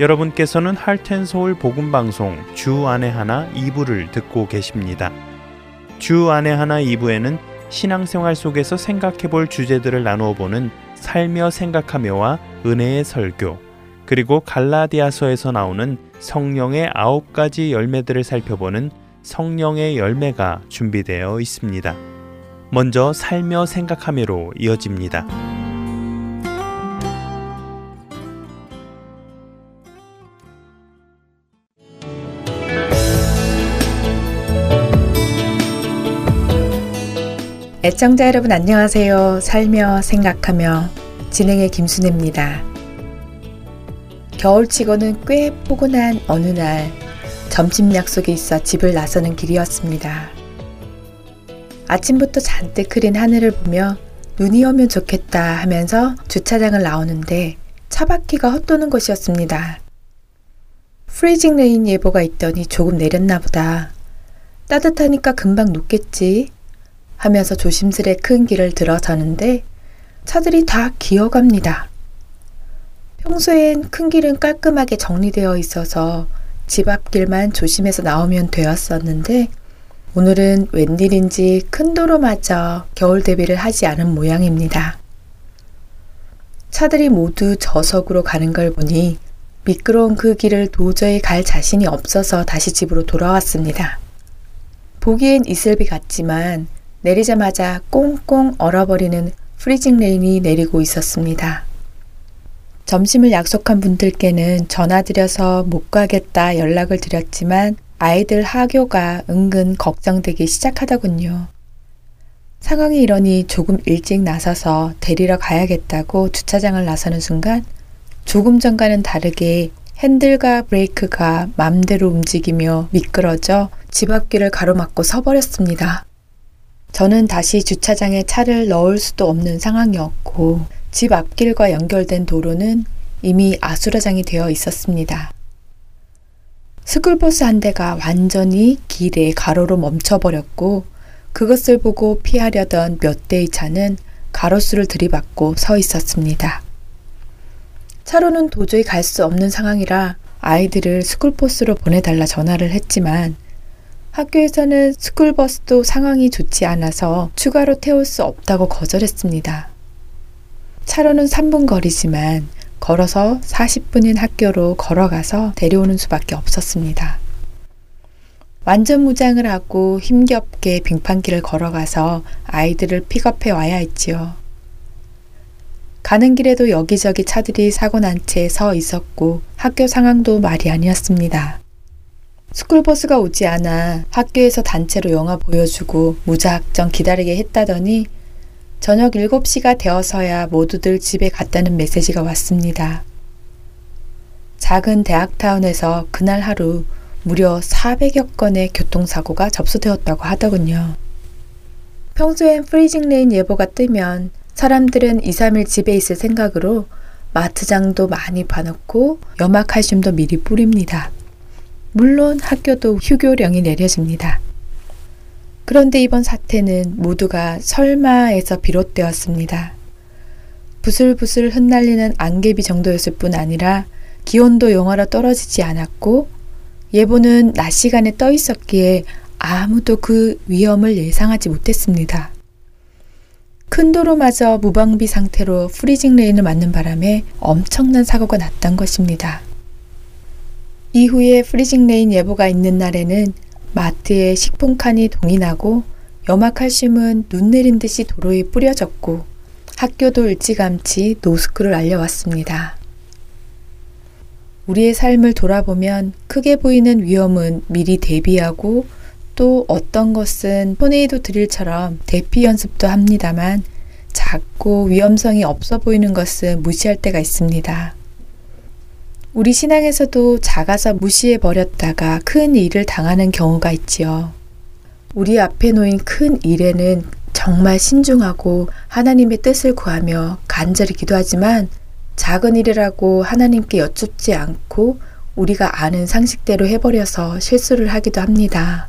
여러분께서는 Heart and 서울 복음 방송 주 안에 하나 2부를 듣고 계십니다. 주 안에 하나 2부에는 신앙생활 속에서 생각해볼 주제들을 나누어 보는 살며 생각하며와 은혜의 설교, 그리고 갈라디아서에서 나오는 성령의 9가지 열매들을 살펴보는 성령의 열매가 준비되어 있습니다. 먼저 살며 생각하며로 이어집니다. 애청자 여러분 안녕하세요. 살며 생각하며 진행의 김순혜입니다. 겨울치고는 꽤 포근한 어느 날 점심 약속이 있어 집을 나서는 길이었습니다. 아침부터 잔뜩 흐린 하늘을 보며 눈이 오면 좋겠다 하면서 주차장을 나오는데 차바퀴가 헛도는 곳이었습니다. 프리징 레인 예보가 있더니 조금 내렸나 보다. 따뜻하니까 금방 녹겠지 하면서 조심스레 큰 길을 들어서는데 차들이 다 기어갑니다. 평소엔 큰 길은 깔끔하게 정리되어 있어서 집 앞길만 조심해서 나오면 되었었는데 오늘은 웬일인지 큰 도로마저 겨울 대비를 하지 않은 모양입니다. 차들이 모두 저속으로 가는 걸 보니 미끄러운 그 길을 도저히 갈 자신이 없어서 다시 집으로 돌아왔습니다. 보기엔 이슬비 같지만 내리자마자 꽁꽁 얼어버리는 프리징 레인이 내리고 있었습니다. 점심을 약속한 분들께는 전화드려서 못 가겠다 연락을 드렸지만 아이들 하교가 은근 걱정되기 시작하더군요. 상황이 이러니 조금 일찍 나서서 데리러 가야겠다고 주차장을 나서는 순간 조금 전과는 다르게 핸들과 브레이크가 맘대로 움직이며 미끄러져 집 앞길을 가로막고 서버렸습니다. 저는 다시 주차장에 차를 넣을 수도 없는 상황이었고 집 앞길과 연결된 도로는 이미 아수라장이 되어 있었습니다. 스쿨버스 한 대가 완전히 길에 가로로 멈춰버렸고 그것을 보고 피하려던 몇 대의 차는 가로수를 들이받고 서 있었습니다. 차로는 도저히 갈 수 없는 상황이라 아이들을 스쿨버스로 보내달라 전화를 했지만 학교에서는 스쿨버스도 상황이 좋지 않아서 추가로 태울 수 없다고 거절했습니다. 차로는 3분 거리지만 걸어서 40분인 학교로 걸어가서 데려오는 수밖에 없었습니다. 완전 무장을 하고 힘겹게 빙판길을 걸어가서 아이들을 픽업해 와야 했지요. 가는 길에도 여기저기 차들이 사고 난 채 서 있었고 학교 상황도 말이 아니었습니다. 스쿨버스가 오지 않아 학교에서 단체로 영화 보여주고 무작정 기다리게 했다더니 저녁 7시가 되어서야 모두들 집에 갔다는 메시지가 왔습니다. 작은 대학타운에서 그날 하루 무려 400여 건의 교통사고가 접수되었다고 하더군요. 평소엔 프리징레인 예보가 뜨면 사람들은 2, 3일 집에 있을 생각으로 마트장도 많이 봐놓고 염화칼슘도 미리 뿌립니다. 물론 학교도 휴교령이 내려집니다. 그런데 이번 사태는 모두가 설마에서 비롯되었습니다. 부슬부슬 흩날리는 안개비 정도였을 뿐 아니라 기온도 영하로 떨어지지 않았고 예보는 낮 시간에 떠 있었기에 아무도 그 위험을 예상하지 못했습니다. 큰 도로마저 무방비 상태로 프리징 레인을 맞는 바람에 엄청난 사고가 났던 것입니다. 이후에 프리징 레인 예보가 있는 날에는 마트에 식품칸이 동인하고 염화칼슘은 눈 내린 듯이 도로에 뿌려졌고 학교도 일찌감치 노스쿨을 알려왔습니다. 우리의 삶을 돌아보면 크게 보이는 위험은 미리 대비하고 또 어떤 것은 토네이도 드릴처럼 대피 연습도 합니다만 작고 위험성이 없어 보이는 것은 무시할 때가 있습니다. 우리 신앙에서도 작아서 무시해버렸다가 큰 일을 당하는 경우가 있지요. 우리 앞에 놓인 큰 일에는 정말 신중하고 하나님의 뜻을 구하며 간절히 기도하지만 작은 일이라고 하나님께 여쭙지 않고 우리가 아는 상식대로 해버려서 실수를 하기도 합니다.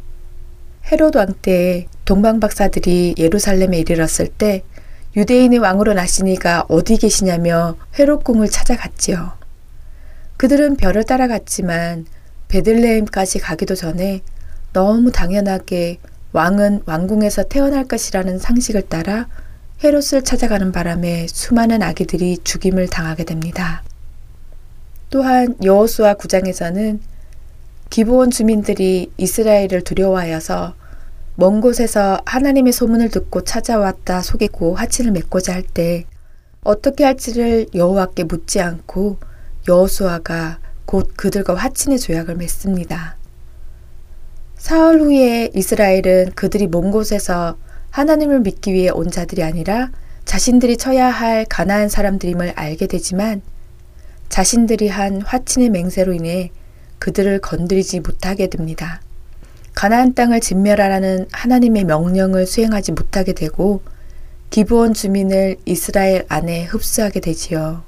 헤롯 왕 때 동방박사들이 예루살렘에 이르렀을 때 유대인의 왕으로 나시니가 어디 계시냐며 헤롯궁을 찾아갔지요. 그들은 별을 따라갔지만 베들레헴까지 가기도 전에 너무 당연하게 왕은 왕궁에서 태어날 것이라는 상식을 따라 헤롯을 찾아가는 바람에 수많은 아기들이 죽임을 당하게 됩니다. 또한 여호수아 9장에서는 기브온 주민들이 이스라엘을 두려워하여서 먼 곳에서 하나님의 소문을 듣고 찾아왔다 속이고 화친을 맺고자 할 때 어떻게 할지를 여호와께 묻지 않고 여호수아가 곧 그들과 화친의 조약을 맺습니다. 사흘 후에 이스라엘은 그들이 먼 곳에서 하나님을 믿기 위해 온 자들이 아니라 자신들이 쳐야 할 가나안 사람들임을 알게 되지만 자신들이 한 화친의 맹세로 인해 그들을 건드리지 못하게 됩니다. 가나안 땅을 진멸하라는 하나님의 명령을 수행하지 못하게 되고 기브온 주민을 이스라엘 안에 흡수하게 되지요.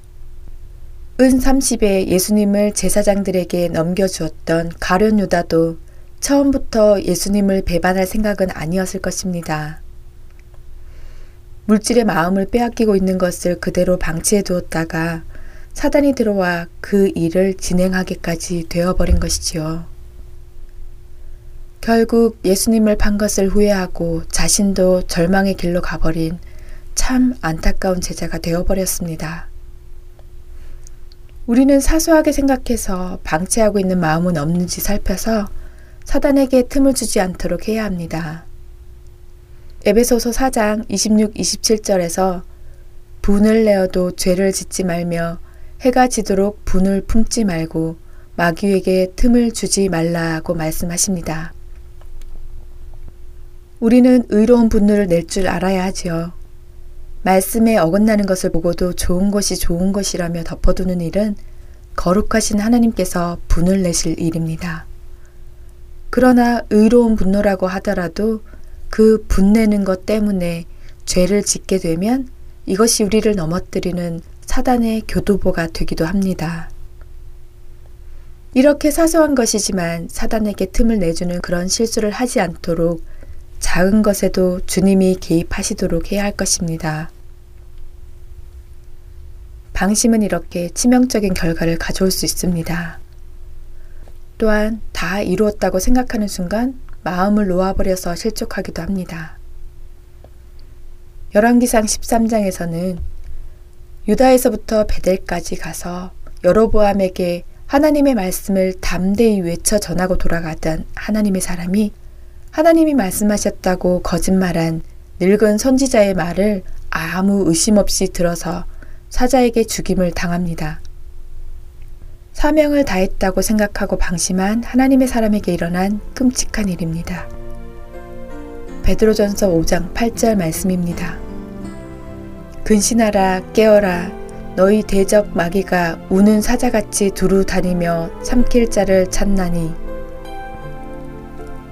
은 30에 예수님을 제사장들에게 넘겨주었던 가룟 유다도 처음부터 예수님을 배반할 생각은 아니었을 것입니다. 물질의 마음을 빼앗기고 있는 것을 그대로 방치해 두었다가 사단이 들어와 그 일을 진행하게까지 되어버린 것이지요. 결국 예수님을 판 것을 후회하고 자신도 절망의 길로 가버린 참 안타까운 제자가 되어버렸습니다. 우리는 사소하게 생각해서 방치하고 있는 마음은 없는지 살펴서 사단에게 틈을 주지 않도록 해야 합니다. 에베소서 4장 26, 27절에서 분을 내어도 죄를 짓지 말며 해가 지도록 분을 품지 말고 마귀에게 틈을 주지 말라고 말씀하십니다. 우리는 의로운 분노를 낼 줄 알아야 하지요. 말씀에 어긋나는 것을 보고도 좋은 것이 좋은 것이라며 덮어두는 일은 거룩하신 하나님께서 분을 내실 일입니다. 그러나 의로운 분노라고 하더라도 그 분내는 것 때문에 죄를 짓게 되면 이것이 우리를 넘어뜨리는 사단의 교두보가 되기도 합니다. 이렇게 사소한 것이지만 사단에게 틈을 내주는 그런 실수를 하지 않도록 작은 것에도 주님이 개입하시도록 해야 할 것입니다. 방심은 이렇게 치명적인 결과를 가져올 수 있습니다. 또한 다 이루었다고 생각하는 순간 마음을 놓아버려서 실족하기도 합니다. 열왕기상 13장에서는 유다에서부터 베델까지 가서 여로보암에게 하나님의 말씀을 담대히 외쳐 전하고 돌아가던 하나님의 사람이 하나님이 말씀하셨다고 거짓말한 늙은 선지자의 말을 아무 의심 없이 들어서 사자에게 죽임을 당합니다. 사명을 다했다고 생각하고 방심한 하나님의 사람에게 일어난 끔찍한 일입니다. 베드로전서 5장 8절 말씀입니다. 근신하라 깨어라 너희 대적 마귀가 우는 사자같이 두루 다니며 삼킬 자를 찾나니.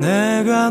내가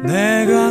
내가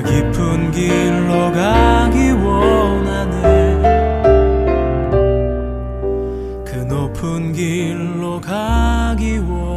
깊은 길로 가기 원하네. 그 높은 길로 가기 원하네.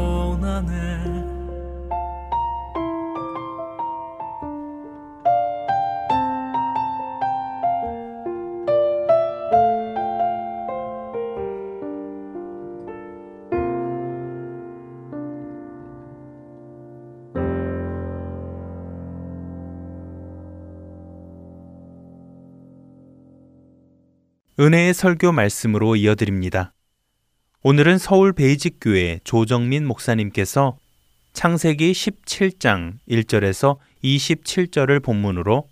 은혜의 설교 말씀으로 이어드립니다. 오늘은 서울 베이직교회 조정민 목사님께서 창세기 17장 1절에서 27절을 본문으로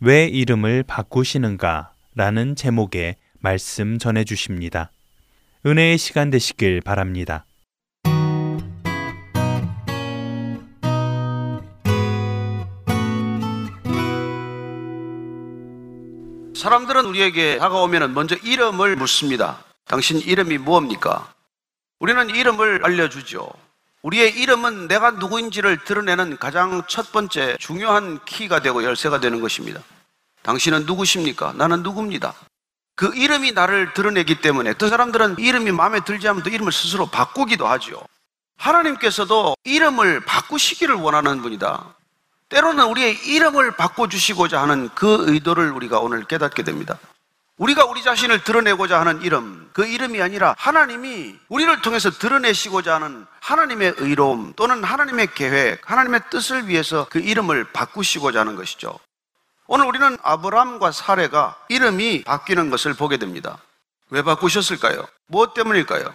왜 이름을 바꾸시는가? 라는 제목의 말씀 전해주십니다. 은혜의 시간 되시길 바랍니다. 사람들은 우리에게 다가오면 먼저 이름을 묻습니다. 당신 이름이 뭡니까? 우리는 이름을 알려주죠. 우리의 이름은 내가 누구인지를 드러내는 가장 첫 번째 중요한 키가 되고 열쇠가 되는 것입니다. 당신은 누구십니까? 나는 누구입니다. 그 이름이 나를 드러내기 때문에 어떤 사람들은 이름이 마음에 들지 않으면 또 이름을 스스로 바꾸기도 하죠. 하나님께서도 이름을 바꾸시기를 원하는 분이다. 때로는 우리의 이름을 바꿔주시고자 하는 그 의도를 우리가 오늘 깨닫게 됩니다. 우리가 우리 자신을 드러내고자 하는 이름, 그 이름이 아니라 하나님이 우리를 통해서 드러내시고자 하는 하나님의 의로움 또는 하나님의 계획, 하나님의 뜻을 위해서 그 이름을 바꾸시고자 하는 것이죠. 오늘 우리는 아브람과 사레가 이름이 바뀌는 것을 보게 됩니다. 왜 바꾸셨을까요? 무엇 때문일까요?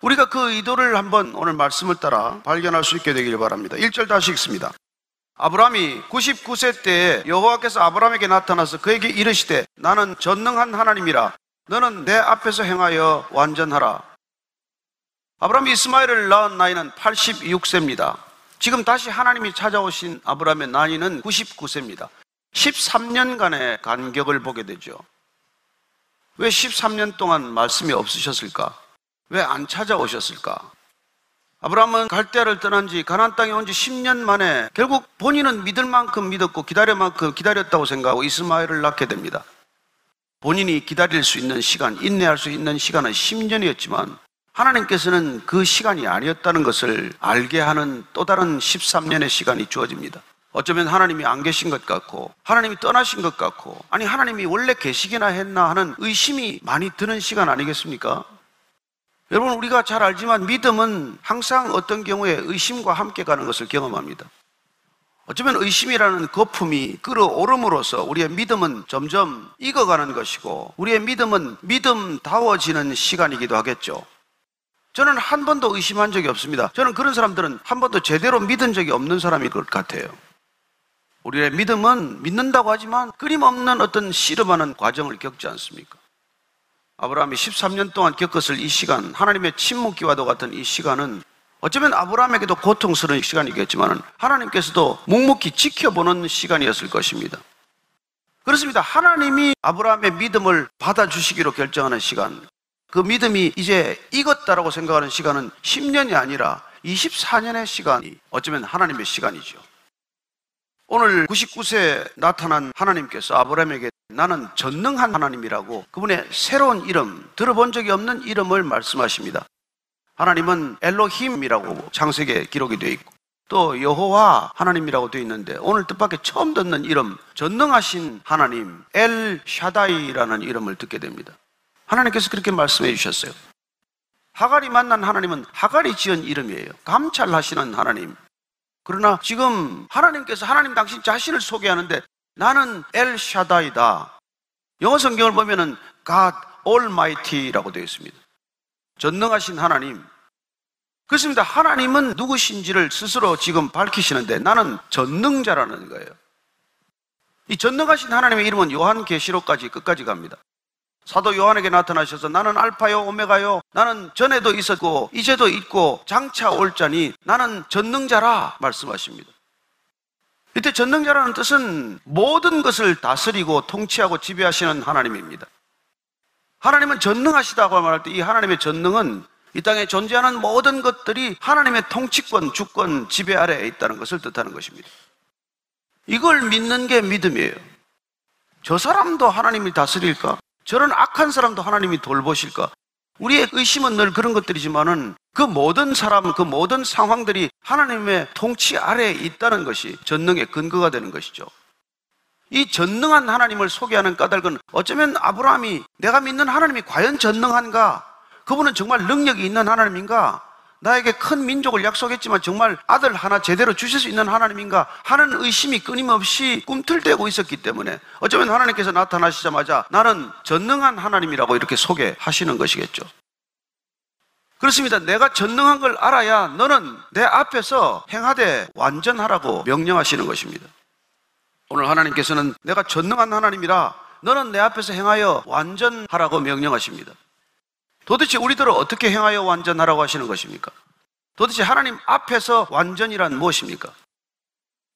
우리가 그 의도를 한번 오늘 말씀을 따라 발견할 수 있게 되길 바랍니다. 1절 다시 읽습니다. 아브람이 99세 때에 여호와께서 아브람에게 나타나서 그에게 이르시되 나는 전능한 하나님이라 너는 내 앞에서 행하여 완전하라. 아브람이 이스마엘을 낳은 나이는 86세입니다. 지금 다시 하나님이 찾아오신 아브람의 나이는 99세입니다. 13년간의 간격을 보게 되죠. 왜 13년 동안 말씀이 없으셨을까? 왜 안 찾아오셨을까? 아브람은 갈대아를 떠난 지 가나안 땅에 온 지 10년 만에 결국 본인은 믿을 만큼 믿었고 기다릴 만큼 기다렸다고 생각하고 이스마엘을 낳게 됩니다. 본인이 기다릴 수 있는 시간, 인내할 수 있는 시간은 10년이었지만 하나님께서는 그 시간이 아니었다는 것을 알게 하는 또 다른 13년의 시간이 주어집니다. 어쩌면 하나님이 안 계신 것 같고 하나님이 떠나신 것 같고, 아니 하나님이 원래 계시기나 했나 하는 의심이 많이 드는 시간 아니겠습니까? 여러분, 우리가 잘 알지만 믿음은 항상 어떤 경우에 의심과 함께 가는 것을 경험합니다. 어쩌면 의심이라는 거품이 끓어오름으로써 우리의 믿음은 점점 익어가는 것이고, 우리의 믿음은 믿음다워지는 시간이기도 하겠죠. 저는 한 번도 의심한 적이 없습니다. 저는 그런 사람들은 한 번도 제대로 믿은 적이 없는 사람일 것 같아요. 우리의 믿음은 믿는다고 하지만 끊임없는 어떤 씨름하는 과정을 겪지 않습니까? 아브라함이 13년 동안 겪었을 이 시간, 하나님의 침묵기와도 같은 이 시간은 어쩌면 아브라함에게도 고통스러운 시간이겠지만 하나님께서도 묵묵히 지켜보는 시간이었을 것입니다. 그렇습니다. 하나님이 아브라함의 믿음을 받아주시기로 결정하는 시간, 그 믿음이 이제 익었다라고 생각하는 시간은 10년이 아니라 24년의 시간이 어쩌면 하나님의 시간이죠. 오늘 99세에 나타난 하나님께서 아브라함에게 나는 전능한 하나님이라고 그분의 새로운 이름, 들어본 적이 없는 이름을 말씀하십니다. 하나님은 엘로힘이라고 창세기에 기록이 되어 있고, 또 여호와 하나님이라고 되어 있는데 오늘 뜻밖의 처음 듣는 이름, 전능하신 하나님 엘 샤다이라는 이름을 듣게 됩니다. 하나님께서 그렇게 말씀해 주셨어요. 하갈이 만난 하나님은 하갈이 지은 이름이에요. 감찰하시는 하나님. 그러나 지금 하나님께서 하나님 당신 자신을 소개하는데 나는 엘 샤다이다. 영어 성경을 보면은 God Almighty라고 되어 있습니다. 전능하신 하나님. 그렇습니다. 하나님은 누구신지를 스스로 지금 밝히시는데 나는 전능자라는 거예요. 이 전능하신 하나님의 이름은 요한계시록까지 끝까지 갑니다. 사도 요한에게 나타나셔서 나는 알파요 오메가요, 나는 전에도 있었고 이제도 있고 장차 올 자니 나는 전능자라 말씀하십니다. 이때 전능자라는 뜻은 모든 것을 다스리고 통치하고 지배하시는 하나님입니다. 하나님은 전능하시다고 말할 때 이 하나님의 전능은 이 땅에 존재하는 모든 것들이 하나님의 통치권, 주권, 지배 아래에 있다는 것을 뜻하는 것입니다. 이걸 믿는 게 믿음이에요. 저 사람도 하나님이 다스릴까? 저런 악한 사람도 하나님이 돌보실까? 우리의 의심은 늘 그런 것들이지만은 그 모든 사람, 그 모든 상황들이 하나님의 통치 아래에 있다는 것이 전능의 근거가 되는 것이죠. 이 전능한 하나님을 소개하는 까닭은 어쩌면 아브라함이 내가 믿는 하나님이 과연 전능한가? 그분은 정말 능력이 있는 하나님인가? 나에게 큰 민족을 약속했지만 정말 아들 하나 제대로 주실 수 있는 하나님인가 하는 의심이 끊임없이 꿈틀대고 있었기 때문에 어쩌면 하나님께서 나타나시자마자 나는 전능한 하나님이라고 이렇게 소개하시는 것이겠죠. 그렇습니다. 내가 전능한 걸 알아야 너는 내 앞에서 행하되 완전하라고 명령하시는 것입니다. 오늘 하나님께서는 내가 전능한 하나님이라 너는 내 앞에서 행하여 완전하라고 명령하십니다. 도대체 우리들을 어떻게 행하여 완전하라고 하시는 것입니까? 도대체 하나님 앞에서 완전이란 무엇입니까?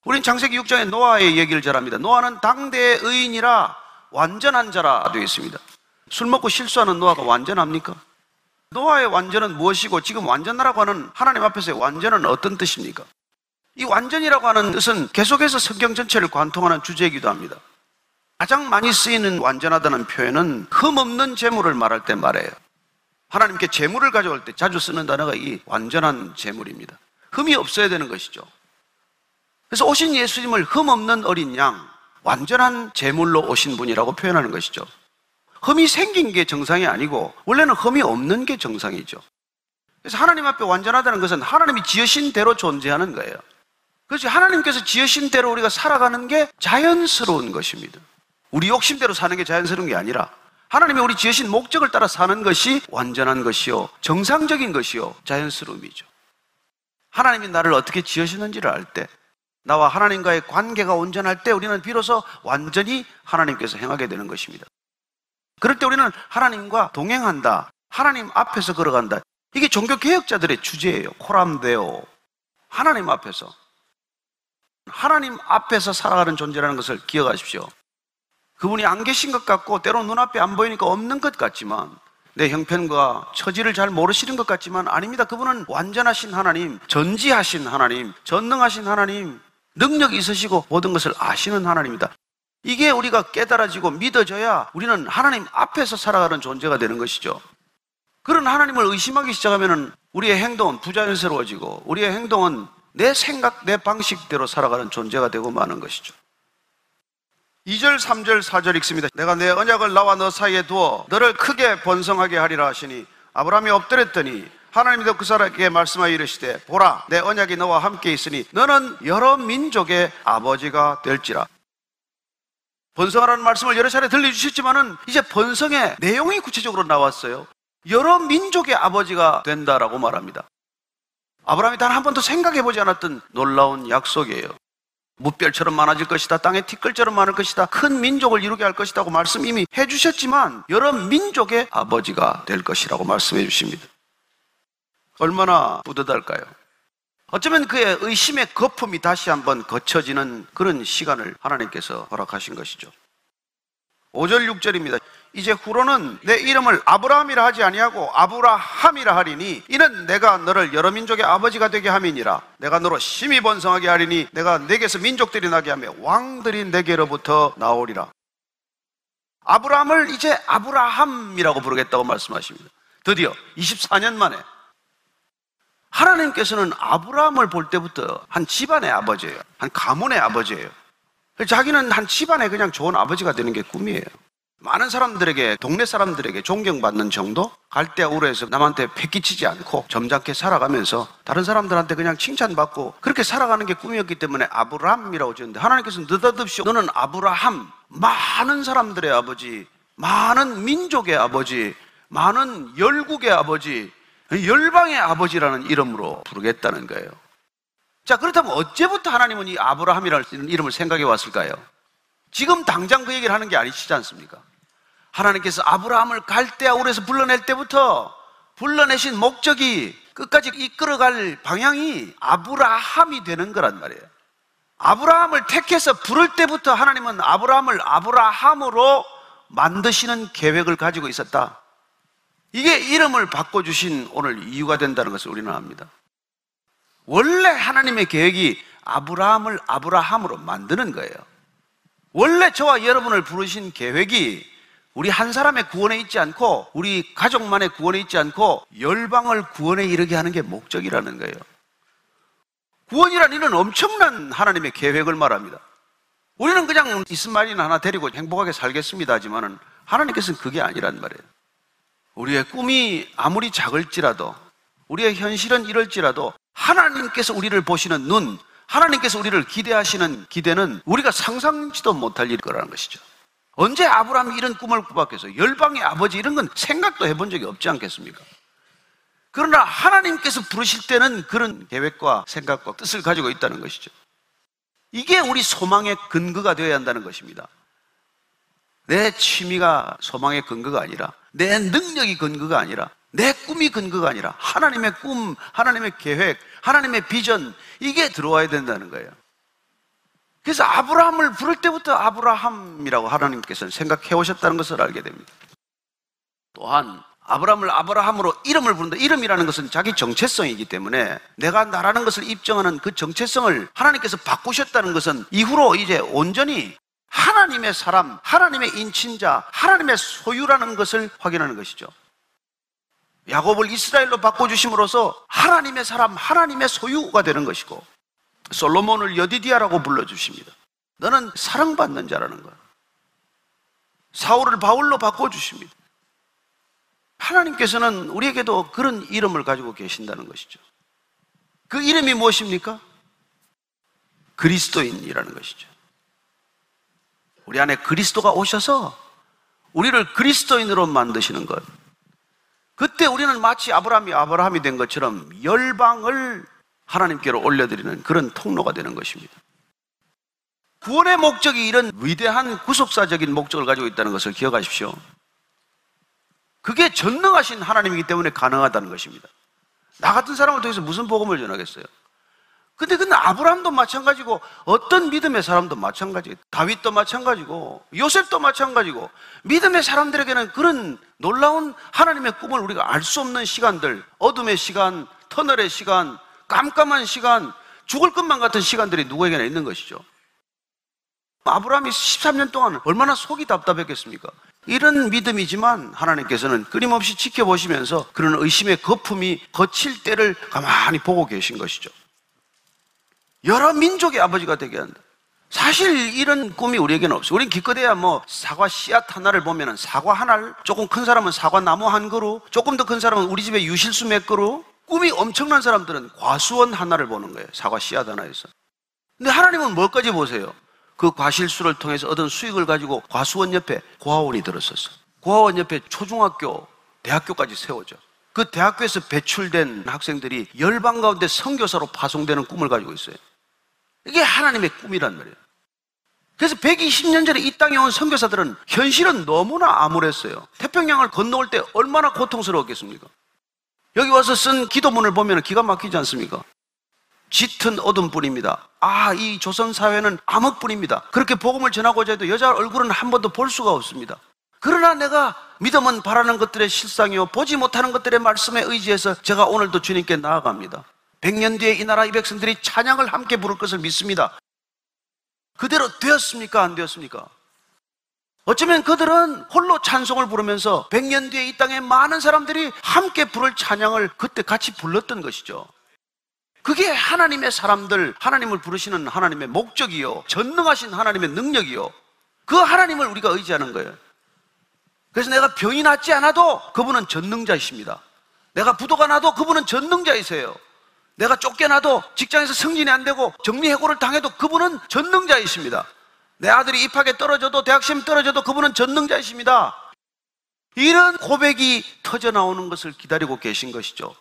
우린 창세기 6장의 노아의 얘기를 잘합니다. 노아는 당대의 의인이라 완전한 자라 되어 있습니다. 술 먹고 실수하는 노아가 완전합니까? 노아의 완전은 무엇이고 지금 완전하라고 하는 하나님 앞에서의 완전은 어떤 뜻입니까? 이 완전이라고 하는 뜻은 계속해서 성경 전체를 관통하는 주제이기도 합니다. 가장 많이 쓰이는 완전하다는 표현은 흠없는 재물을 말할 때 말해요. 하나님께 재물을 가져올 때 자주 쓰는 단어가 이 완전한 재물입니다. 흠이 없어야 되는 것이죠. 그래서 오신 예수님을 흠없는 어린 양, 완전한 재물로 오신 분이라고 표현하는 것이죠. 흠이 생긴 게 정상이 아니고 원래는 흠이 없는 게 정상이죠. 그래서 하나님 앞에 완전하다는 것은 하나님이 지으신 대로 존재하는 거예요. 그렇지, 하나님께서 지으신 대로 우리가 살아가는 게 자연스러운 것입니다. 우리 욕심대로 사는 게 자연스러운 게 아니라 하나님이 우리 지으신 목적을 따라 사는 것이 완전한 것이요, 정상적인 것이요, 자연스러움이죠. 하나님이 나를 어떻게 지으시는지를 알 때, 나와 하나님과의 관계가 온전할 때 우리는 비로소 완전히 하나님께서 행하게 되는 것입니다. 그럴 때 우리는 하나님과 동행한다, 하나님 앞에서 걸어간다. 이게 종교개혁자들의 주제예요. 코람데오, 하나님 앞에서. 하나님 앞에서 살아가는 존재라는 것을 기억하십시오. 그분이 안 계신 것 같고 때로 눈앞에 안 보이니까 없는 것 같지만, 내 형편과 처지를 잘 모르시는 것 같지만 아닙니다. 그분은 완전하신 하나님, 전지하신 하나님, 전능하신 하나님, 능력이 있으시고 모든 것을 아시는 하나님이다. 이게 우리가 깨달아지고 믿어져야 우리는 하나님 앞에서 살아가는 존재가 되는 것이죠. 그런 하나님을 의심하기 시작하면 우리의 행동은 부자연스러워지고 우리의 행동은 내 생각, 내 방식대로 살아가는 존재가 되고 마는 것이죠. 2절, 3절, 4절 읽습니다. 내가 내 언약을 나와 너 사이에 두어 너를 크게 번성하게 하리라 하시니 아브라함이 엎드렸더니 하나님도 그 사람에게 말씀하여 이르시되 보라, 내 언약이 너와 함께 있으니 너는 여러 민족의 아버지가 될지라. 번성하라는 말씀을 여러 차례 들려주셨지만은 이제 번성의 내용이 구체적으로 나왔어요. 여러 민족의 아버지가 된다라고 말합니다. 아브라함이 단 한 번도 생각해보지 않았던 놀라운 약속이에요. 무별처럼 많아질 것이다, 땅에 티끌처럼 많을 것이다, 큰 민족을 이루게 할 것이다고 말씀 이미 해주셨지만 여러 민족의 아버지가 될 것이라고 말씀해 주십니다. 얼마나 뿌듯할까요? 어쩌면 그의 의심의 거품이 다시 한번 거쳐지는 그런 시간을 하나님께서 허락하신 것이죠. 5절 6절입니다. 이제 후로는 내 이름을 아브라함이라 하지 아니하고 아브라함이라 하리니 이는 내가 너를 여러 민족의 아버지가 되게 함이니라. 내가 너로 심히 번성하게 하리니 내가 내게서 민족들이 나게 하며 왕들이 내게로부터 나오리라. 아브라함을 이제 아브라함이라고 부르겠다고 말씀하십니다. 드디어 24년 만에 하나님께서는 아브라함을 볼 때부터 한 집안의 아버지예요. 한 가문의 아버지예요. 자기는 한 집안에 그냥 좋은 아버지가 되는 게 꿈이에요. 많은 사람들에게, 동네 사람들에게 존경받는 정도? 갈대와 우레에서 남한테 패기치지 않고 점잖게 살아가면서 다른 사람들한테 그냥 칭찬받고 그렇게 살아가는 게 꿈이었기 때문에 아브라함이라고 지었는데 하나님께서는 느닷없이 너는 아브라함, 많은 사람들의 아버지, 많은 민족의 아버지, 많은 열국의 아버지, 열방의 아버지라는 이름으로 부르겠다는 거예요. 자, 그렇다면 어째부터 하나님은 이 아브라함이라는 이름을 생각해 왔을까요? 지금 당장 그 얘기를 하는 게 아니시지 않습니까? 하나님께서 아브라함을 갈대아 우르에서 불러낼 때부터 불러내신 목적이, 끝까지 이끌어갈 방향이 아브라함이 되는 거란 말이에요. 아브라함을 택해서 부를 때부터 하나님은 아브라함을 아브라함으로 만드시는 계획을 가지고 있었다. 이게 이름을 바꿔주신 오늘 이유가 된다는 것을 우리는 압니다. 원래 하나님의 계획이 아브라함을 아브라함으로 만드는 거예요. 원래 저와 여러분을 부르신 계획이 우리 한 사람의 구원에 있지 않고 우리 가족만의 구원에 있지 않고 열방을 구원에 이르게 하는 게 목적이라는 거예요. 구원이란 이런 엄청난 하나님의 계획을 말합니다. 우리는 그냥 이스마엘이나 하나 데리고 행복하게 살겠습니다 하지만은 하나님께서는 그게 아니란 말이에요. 우리의 꿈이 아무리 작을지라도, 우리의 현실은 이럴지라도 하나님께서 우리를 보시는 눈, 하나님께서 우리를 기대하시는 기대는 우리가 상상치도 못할 일일 거라는 것이죠. 언제 아브라함이 이런 꿈을 꾸박해서 열방의 아버지 이런 건 생각도 해본 적이 없지 않겠습니까? 그러나 하나님께서 부르실 때는 그런 계획과 생각과 뜻을 가지고 있다는 것이죠. 이게 우리 소망의 근거가 되어야 한다는 것입니다. 내 취미가 소망의 근거가 아니라, 내 능력이 근거가 아니라, 내 꿈이 근거가 아니라 하나님의 꿈, 하나님의 계획, 하나님의 비전, 이게 들어와야 된다는 거예요. 그래서 아브라함을 부를 때부터 아브라함이라고 하나님께서는 생각해 오셨다는 것을 알게 됩니다. 또한 아브라함을 아브라함으로 이름을 부른다. 이름이라는 것은 자기 정체성이기 때문에 내가 나라는 것을 입증하는 그 정체성을 하나님께서 바꾸셨다는 것은 이후로 이제 온전히 하나님의 사람, 하나님의 인친자, 하나님의 소유라는 것을 확인하는 것이죠. 야곱을 이스라엘로 바꿔주심으로써 하나님의 사람, 하나님의 소유가 되는 것이고, 솔로몬을 여디디아라고 불러주십니다. 너는 사랑받는 자라는 거예요. 사울을 바울로 바꿔주십니다. 하나님께서는 우리에게도 그런 이름을 가지고 계신다는 것이죠. 그 이름이 무엇입니까? 그리스도인이라는 것이죠. 우리 안에 그리스도가 오셔서 우리를 그리스도인으로 만드시는 것, 그때 우리는 마치 아브라함이 아브라함이 된 것처럼 열방을 하나님께로 올려드리는 그런 통로가 되는 것입니다. 구원의 목적이 이런 위대한 구속사적인 목적을 가지고 있다는 것을 기억하십시오. 그게 전능하신 하나님이기 때문에 가능하다는 것입니다. 나 같은 사람을 통해서 무슨 복음을 전하겠어요? 근데 그건 아브라함도 마찬가지고 어떤 믿음의 사람도 마찬가지고 다윗도 마찬가지고 요셉도 마찬가지고 믿음의 사람들에게는 그런 놀라운 하나님의 꿈을 우리가 알 수 없는 시간들, 어둠의 시간, 터널의 시간, 깜깜한 시간, 죽을 것만 같은 시간들이 누구에게나 있는 것이죠. 아브라함이 13년 동안 얼마나 속이 답답했겠습니까? 이런 믿음이지만 하나님께서는 끊임없이 지켜보시면서 그런 의심의 거품이 거칠 때를 가만히 보고 계신 것이죠. 여러 민족의 아버지가 되게 한다. 사실 이런 꿈이 우리에게는 없어요. 우린 기껏해야 사과 씨앗 하나를 보면 사과 하나를, 조금 큰 사람은 사과 나무 한 그루, 조금 더 큰 사람은 우리 집에 유실수 몇 그루. 꿈이 엄청난 사람들은 과수원 하나를 보는 거예요. 사과 씨앗 하나에서. 근데 하나님은 뭘까지 보세요? 그 과실수를 통해서 얻은 수익을 가지고 과수원 옆에 고아원이 들었었어. 고아원 옆에 초중학교, 대학교까지 세워져. 그 대학교에서 배출된 학생들이 열방 가운데 선교사로 파송되는 꿈을 가지고 있어요. 이게 하나님의 꿈이란 말이에요. 그래서 120년 전에 이 땅에 온 선교사들은 현실은 너무나 암울했어요. 태평양을 건너올 때 얼마나 고통스러웠겠습니까? 여기 와서 쓴 기도문을 보면 기가 막히지 않습니까? 짙은 어둠뿐입니다. 이 조선사회는 암흑뿐입니다. 그렇게 복음을 전하고자 해도 여자 얼굴은 한 번도 볼 수가 없습니다. 그러나 내가 믿음은 바라는 것들의 실상이요 보지 못하는 것들의 말씀에 의지해서 제가 오늘도 주님께 나아갑니다. 100년 뒤에 이 나라 이 백성들이 찬양을 함께 부를 것을 믿습니다. 그대로 되었습니까? 안 되었습니까? 어쩌면 그들은 홀로 찬송을 부르면서 100년 뒤에 이 땅에 많은 사람들이 함께 부를 찬양을 그때 같이 불렀던 것이죠. 그게 하나님의 사람들, 하나님을 부르시는 하나님의 목적이요, 전능하신 하나님의 능력이요, 그 하나님을 우리가 의지하는 거예요. 그래서 내가 병이 낫지 않아도 그분은 전능자이십니다. 내가 부도가 나도 그분은 전능자이세요. 내가 쫓겨나도, 직장에서 승진이 안 되고 정리해고를 당해도 그분은 전능자이십니다. 내 아들이 입학에 떨어져도, 대학 시험에 떨어져도 그분은 전능자이십니다. 이런 고백이 터져나오는 것을 기다리고 계신 것이죠.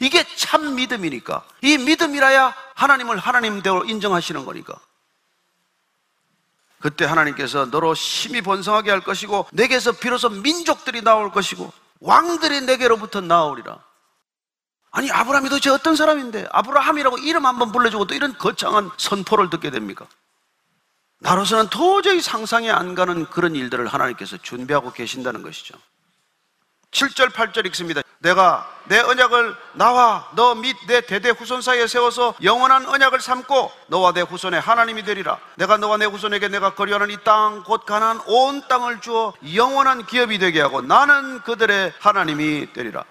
이게 참 믿음이니까, 이 믿음이라야 하나님을 하나님대로 인정하시는 거니까. 그때 하나님께서 너로 심히 번성하게 할 것이고 내게서 비로소 민족들이 나올 것이고 왕들이 내게로부터 나오리라. 아니, 아브라함이 도대체 어떤 사람인데 아브라함이라고 이름 한번 불러주고 또 이런 거창한 선포를 듣게 됩니까? 나로서는 도저히 상상이 안 가는 그런 일들을 하나님께서 준비하고 계신다는 것이죠. 7절 8절 읽습니다. 내가 내 언약을 나와 너 및 내 대대 후손 사이에 세워서 영원한 언약을 삼고 너와 내 후손의 하나님이 되리라. 내가 너와 내 후손에게 내가 거류하는 이 땅 곧 가나안 온 땅을 주어 영원한 기업이 되게 하고 나는 그들의 하나님이 되리라.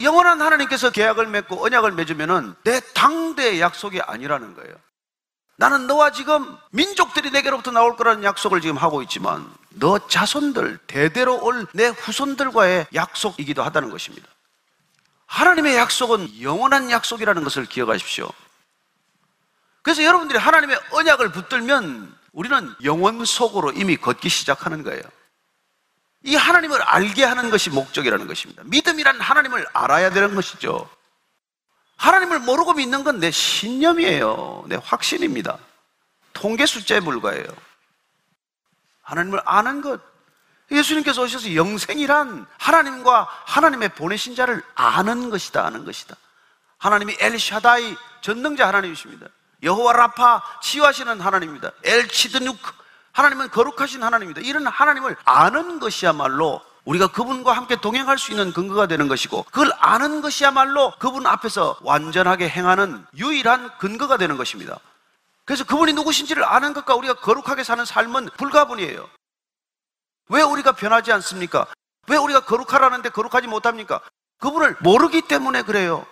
영원한 하나님께서 계약을 맺고 언약을 맺으면은 내 당대의 약속이 아니라는 거예요. 나는 너와 지금 민족들이 내게로부터 나올 거라는 약속을 지금 하고 있지만 너 자손들, 대대로 올 내 후손들과의 약속이기도 하다는 것입니다. 하나님의 약속은 영원한 약속이라는 것을 기억하십시오. 그래서 여러분들이 하나님의 언약을 붙들면 우리는 영원 속으로 이미 걷기 시작하는 거예요. 이 하나님을 알게 하는 것이 목적이라는 것입니다. 믿음이란 하나님을 알아야 되는 것이죠. 하나님을 모르고 믿는 건 내 신념이에요. 내 확신입니다. 통계 숫자에 불과해요. 하나님을 아는 것. 예수님께서 오셔서 영생이란 하나님과 하나님의 보내신 자를 아는 것이다. 아는 것이다. 하나님이 엘 샤다이, 전능자 하나님이십니다. 여호와 라파, 치유하시는 하나님입니다. 엘 치드누크, 하나님은 거룩하신 하나님입니다. 이런 하나님을 아는 것이야말로 우리가 그분과 함께 동행할 수 있는 근거가 되는 것이고, 그걸 아는 것이야말로 그분 앞에서 완전하게 행하는 유일한 근거가 되는 것입니다. 그래서 그분이 누구신지를 아는 것과 우리가 거룩하게 사는 삶은 불가분이에요. 왜 우리가 변하지 않습니까? 왜 우리가 거룩하라는데 거룩하지 못합니까? 그분을 모르기 때문에 그래요.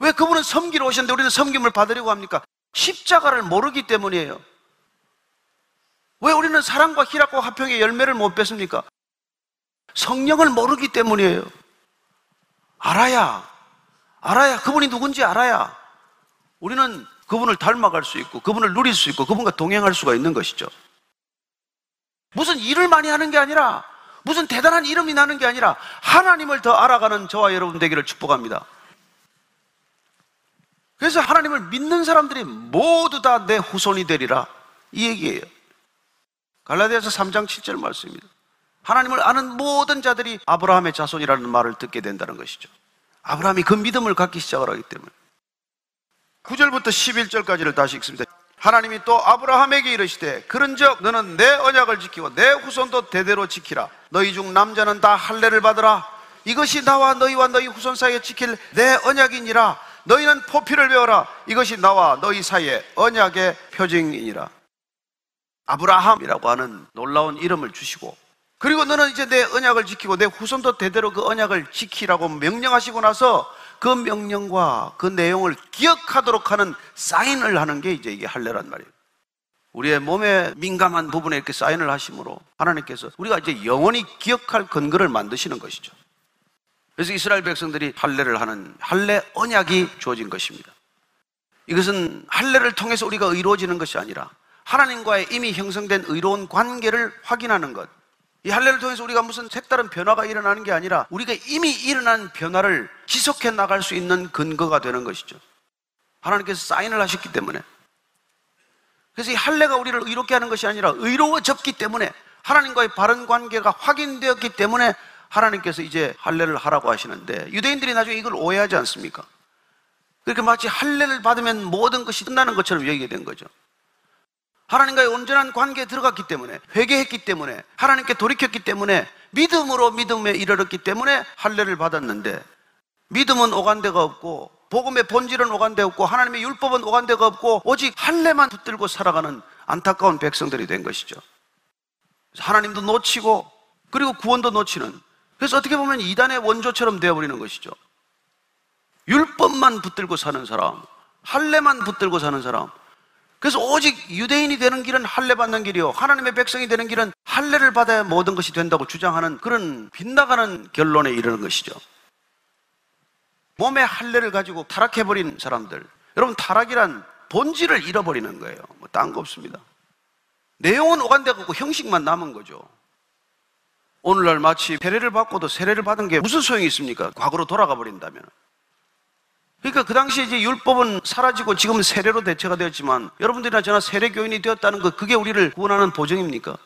왜 그분은 섬기러 오셨는데 우리는 섬김을 받으려고 합니까? 십자가를 모르기 때문이에요. 왜 우리는 사랑과 희락과 화평의 열매를 못 맺습니까? 성령을 모르기 때문이에요. 알아야 그분이 누군지 알아야 우리는 그분을 닮아갈 수 있고 그분을 누릴 수 있고 그분과 동행할 수가 있는 것이죠. 무슨 일을 많이 하는 게 아니라, 무슨 대단한 이름이 나는 게 아니라 하나님을 더 알아가는 저와 여러분 되기를 축복합니다. 그래서 하나님을 믿는 사람들이 모두 다 내 후손이 되리라, 이 얘기예요. 갈라디아서 3장 7절 말씀입니다. 하나님을 아는 모든 자들이 아브라함의 자손이라는 말을 듣게 된다는 것이죠. 아브라함이 그 믿음을 갖기 시작을 하기 때문에. 9절부터 11절까지를 다시 읽습니다. 하나님이 또 아브라함에게 이르시되 그런즉 너는 내 언약을 지키고 내 후손도 대대로 지키라. 너희 중 남자는 다 할례를 받으라. 이것이 나와 너희와 너희 후손 사이에 지킬 내 언약이니라. 너희는 포피를 베어라. 이것이 나와 너희 사이에 언약의 표징이니라. 아브라함이라고 하는 놀라운 이름을 주시고, 그리고 너는 이제 내 언약을 지키고 내 후손도 대대로 그 언약을 지키라고 명령하시고 나서 그 명령과 그 내용을 기억하도록 하는 사인을 하는 게 이제 이게 할례란 말이에요. 우리의 몸에 민감한 부분에 이렇게 사인을 하심으로 하나님께서 우리가 이제 영원히 기억할 근거를 만드시는 것이죠. 그래서 이스라엘 백성들이 할례를 하는 할례 언약이 주어진 것입니다. 이것은 할례를 통해서 우리가 의로워지는 것이 아니라 하나님과의 이미 형성된 의로운 관계를 확인하는 것. 이 할례를 통해서 우리가 무슨 색다른 변화가 일어나는 게 아니라 우리가 이미 일어난 변화를 지속해 나갈 수 있는 근거가 되는 것이죠. 하나님께서 사인을 하셨기 때문에. 그래서 이 할례가 우리를 의롭게 하는 것이 아니라 의로워졌기 때문에, 하나님과의 바른 관계가 확인되었기 때문에 하나님께서 이제 할례를 하라고 하시는데, 유대인들이 나중에 이걸 오해하지 않습니까? 그렇게 마치 할례를 받으면 모든 것이 끝나는 것처럼 여기게 된 거죠. 하나님과의 온전한 관계에 들어갔기 때문에, 회개했기 때문에, 하나님께 돌이켰기 때문에, 믿음으로 믿음에 이르렀기 때문에 할례를 받았는데, 믿음은 오간 데가 없고 복음의 본질은 오간 데 없고 하나님의 율법은 오간 데가 없고 오직 할례만 붙들고 살아가는 안타까운 백성들이 된 것이죠. 하나님도 놓치고 그리고 구원도 놓치는, 그래서 어떻게 보면 이단의 원조처럼 되어버리는 것이죠. 율법만 붙들고 사는 사람, 할례만 붙들고 사는 사람. 그래서 오직 유대인이 되는 길은 할례 받는 길이요, 하나님의 백성이 되는 길은 할례를 받아야 모든 것이 된다고 주장하는 그런 빗나가는 결론에 이르는 것이죠. 몸에 할례를 가지고 타락해버린 사람들, 여러분 타락이란 본질을 잃어버리는 거예요. 뭐 딴 거 없습니다. 내용은 오간데가 없고 형식만 남은 거죠. 오늘날 마치 세례를 받고도 세례를 받은 게 무슨 소용이 있습니까? 과거로 돌아가 버린다면. 그러니까 그 당시에 이제 율법은 사라지고 지금은 세례로 대체가 되었지만, 여러분들이나 저나 세례교인이 되었다는 것, 그게 우리를 구원하는 보증입니까?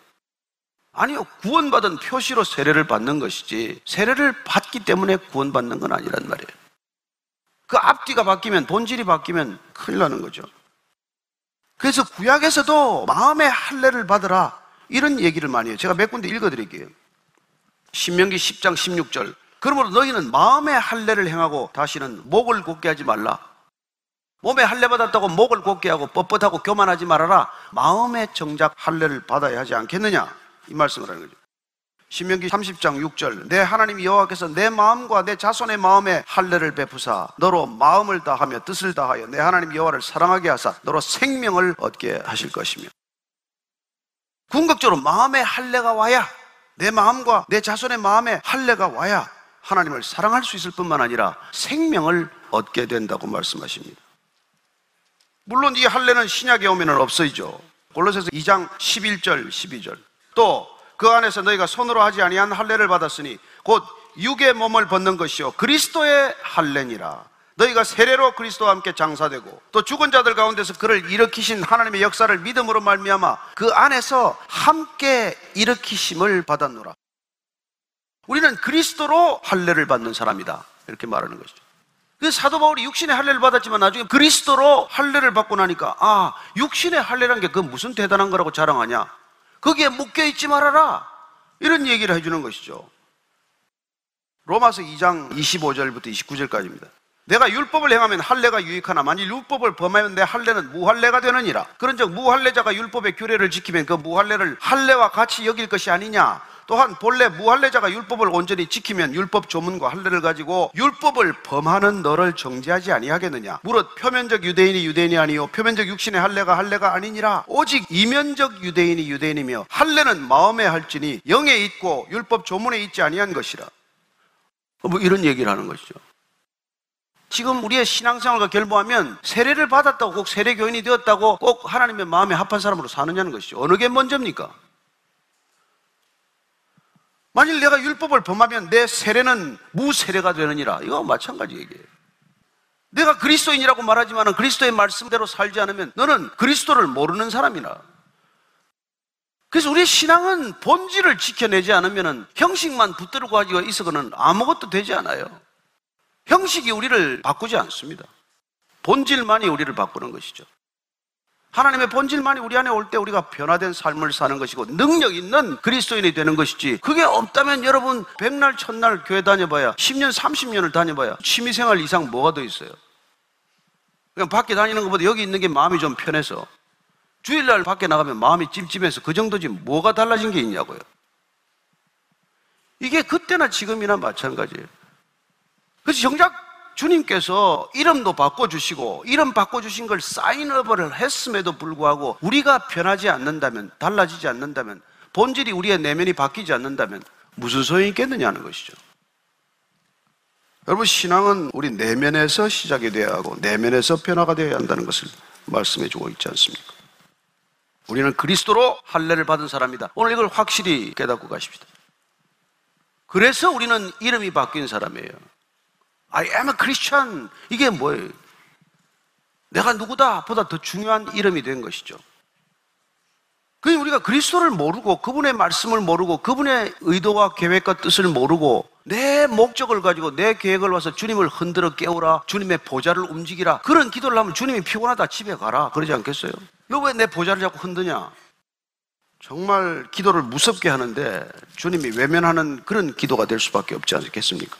아니요, 구원받은 표시로 세례를 받는 것이지 세례를 받기 때문에 구원받는 건 아니란 말이에요. 그 앞뒤가 바뀌면, 본질이 바뀌면 큰일 나는 거죠. 그래서 구약에서도 마음의 할례를 받으라 이런 얘기를 많이 해요. 제가 몇 군데 읽어드릴게요. 신명기 10장 16절, 그러므로 너희는 마음의 할례를 행하고 다시는 목을 곱게 하지 말라. 몸에 할례 받았다고 목을 곱게 하고 뻣뻣하고 교만하지 말아라. 마음의 정작 할례를 받아야 하지 않겠느냐, 이 말씀을 하는 거죠. 신명기 30장 6절, 내 하나님 여호와께서 내 마음과 내 자손의 마음에 할례를 베푸사 너로 마음을 다하며 뜻을 다하여 내 하나님 여호와를 사랑하게 하사 너로 생명을 얻게 하실 것이며. 궁극적으로 마음의 할례가 와야, 내 마음과 내 자손의 마음에 할례가 와야 하나님을 사랑할 수 있을 뿐만 아니라 생명을 얻게 된다고 말씀하십니다. 물론 이 할례는 신약에 오면 없어지죠. 골로새서 2장 11절 12절, 또 그 안에서 너희가 손으로 하지 아니한 할례를 받았으니 곧 육의 몸을 벗는 것이요 그리스도의 할례니라. 너희가 세례로 그리스도와 함께 장사되고 또 죽은 자들 가운데서 그를 일으키신 하나님의 역사를 믿음으로 말미암아 그 안에서 함께 일으키심을 받았노라. 우리는 그리스도로 할례를 받는 사람이다, 이렇게 말하는 것이죠. 그 사도 바울이 육신의 할례를 받았지만 나중에 그리스도로 할례를 받고 나니까, 아, 육신의 할례란 게 그 무슨 대단한 거라고 자랑하냐, 거기에 묶여 있지 말아라, 이런 얘기를 해주는 것이죠. 로마서 2장 25절부터 29절까지입니다. 내가 율법을 행하면 할례가 유익하나 만일 율법을 범하면 내 할례는 무할례가 되느니라. 그런즉 무할례자가 율법의 규례를 지키면 그 무할례를 할례와 같이 여길 것이 아니냐. 또한 본래 무할례자가 율법을 온전히 지키면 율법 조문과 할례를 가지고 율법을 범하는 너를 정죄하지 아니하겠느냐. 무릇 표면적 유대인이 유대인이 아니요 표면적 육신의 할례가 할례가 아니니라. 오직 이면적 유대인이 유대인이며 할례는 마음에 할지니 영에 있고 율법 조문에 있지 아니한 것이라. 뭐 이런 얘기를 하는 것이죠. 지금 우리의 신앙생활과 결부하면 세례를 받았다고 꼭 세례교인이 되었다고 꼭 하나님의 마음에 합한 사람으로 사느냐는 것이죠. 어느 게 먼저입니까? 만일 내가 율법을 범하면 내 세례는 무세례가 되느니라. 이거 마찬가지 얘기예요. 내가 그리스도인이라고 말하지만 그리스도의 말씀대로 살지 않으면 너는 그리스도를 모르는 사람이라. 그래서 우리의 신앙은 본질을 지켜내지 않으면 형식만 붙들고 가지고 있어서는 아무것도 되지 않아요. 형식이 우리를 바꾸지 않습니다. 본질만이 우리를 바꾸는 것이죠. 하나님의 본질만이 우리 안에 올 때 우리가 변화된 삶을 사는 것이고 능력 있는 그리스도인이 되는 것이지, 그게 없다면 여러분 백날 첫날 교회 다녀봐야 10년 30년을 다녀봐야 취미생활 이상 뭐가 더 있어요. 그냥 밖에 다니는 것보다 여기 있는 게 마음이 좀 편해서 주일날 밖에 나가면 마음이 찜찜해서 그 정도지 뭐가 달라진 게 있냐고요. 이게 그때나 지금이나 마찬가지예요. 그래서 정작 주님께서 이름도 바꿔주시고 이름 바꿔주신 걸 사인업을 했음에도 불구하고 우리가 변하지 않는다면, 달라지지 않는다면, 본질이 우리의 내면이 바뀌지 않는다면 무슨 소용이 있겠느냐는 것이죠. 여러분, 신앙은 우리 내면에서 시작이 돼야 하고 내면에서 변화가 되어야 한다는 것을 말씀해 주고 있지 않습니까? 우리는 그리스도로 할례를 받은 사람이다. 오늘 이걸 확실히 깨닫고 가십시다. 그래서 우리는 이름이 바뀐 사람이에요. I am a Christian. 이게 뭐예요? 내가 누구다 보다 더 중요한 이름이 된 것이죠. 우리가 그리스도를 모르고 그분의 말씀을 모르고 그분의 의도와 계획과 뜻을 모르고 내 목적을 가지고 내 계획을 와서 주님을 흔들어 깨우라, 주님의 보좌를 움직이라, 그런 기도를 하면 주님이 피곤하다 집에 가라 그러지 않겠어요? 너 왜 내 보좌를 자꾸 흔드냐? 정말 기도를 무섭게 하는데 주님이 외면하는 그런 기도가 될 수밖에 없지 않겠습니까?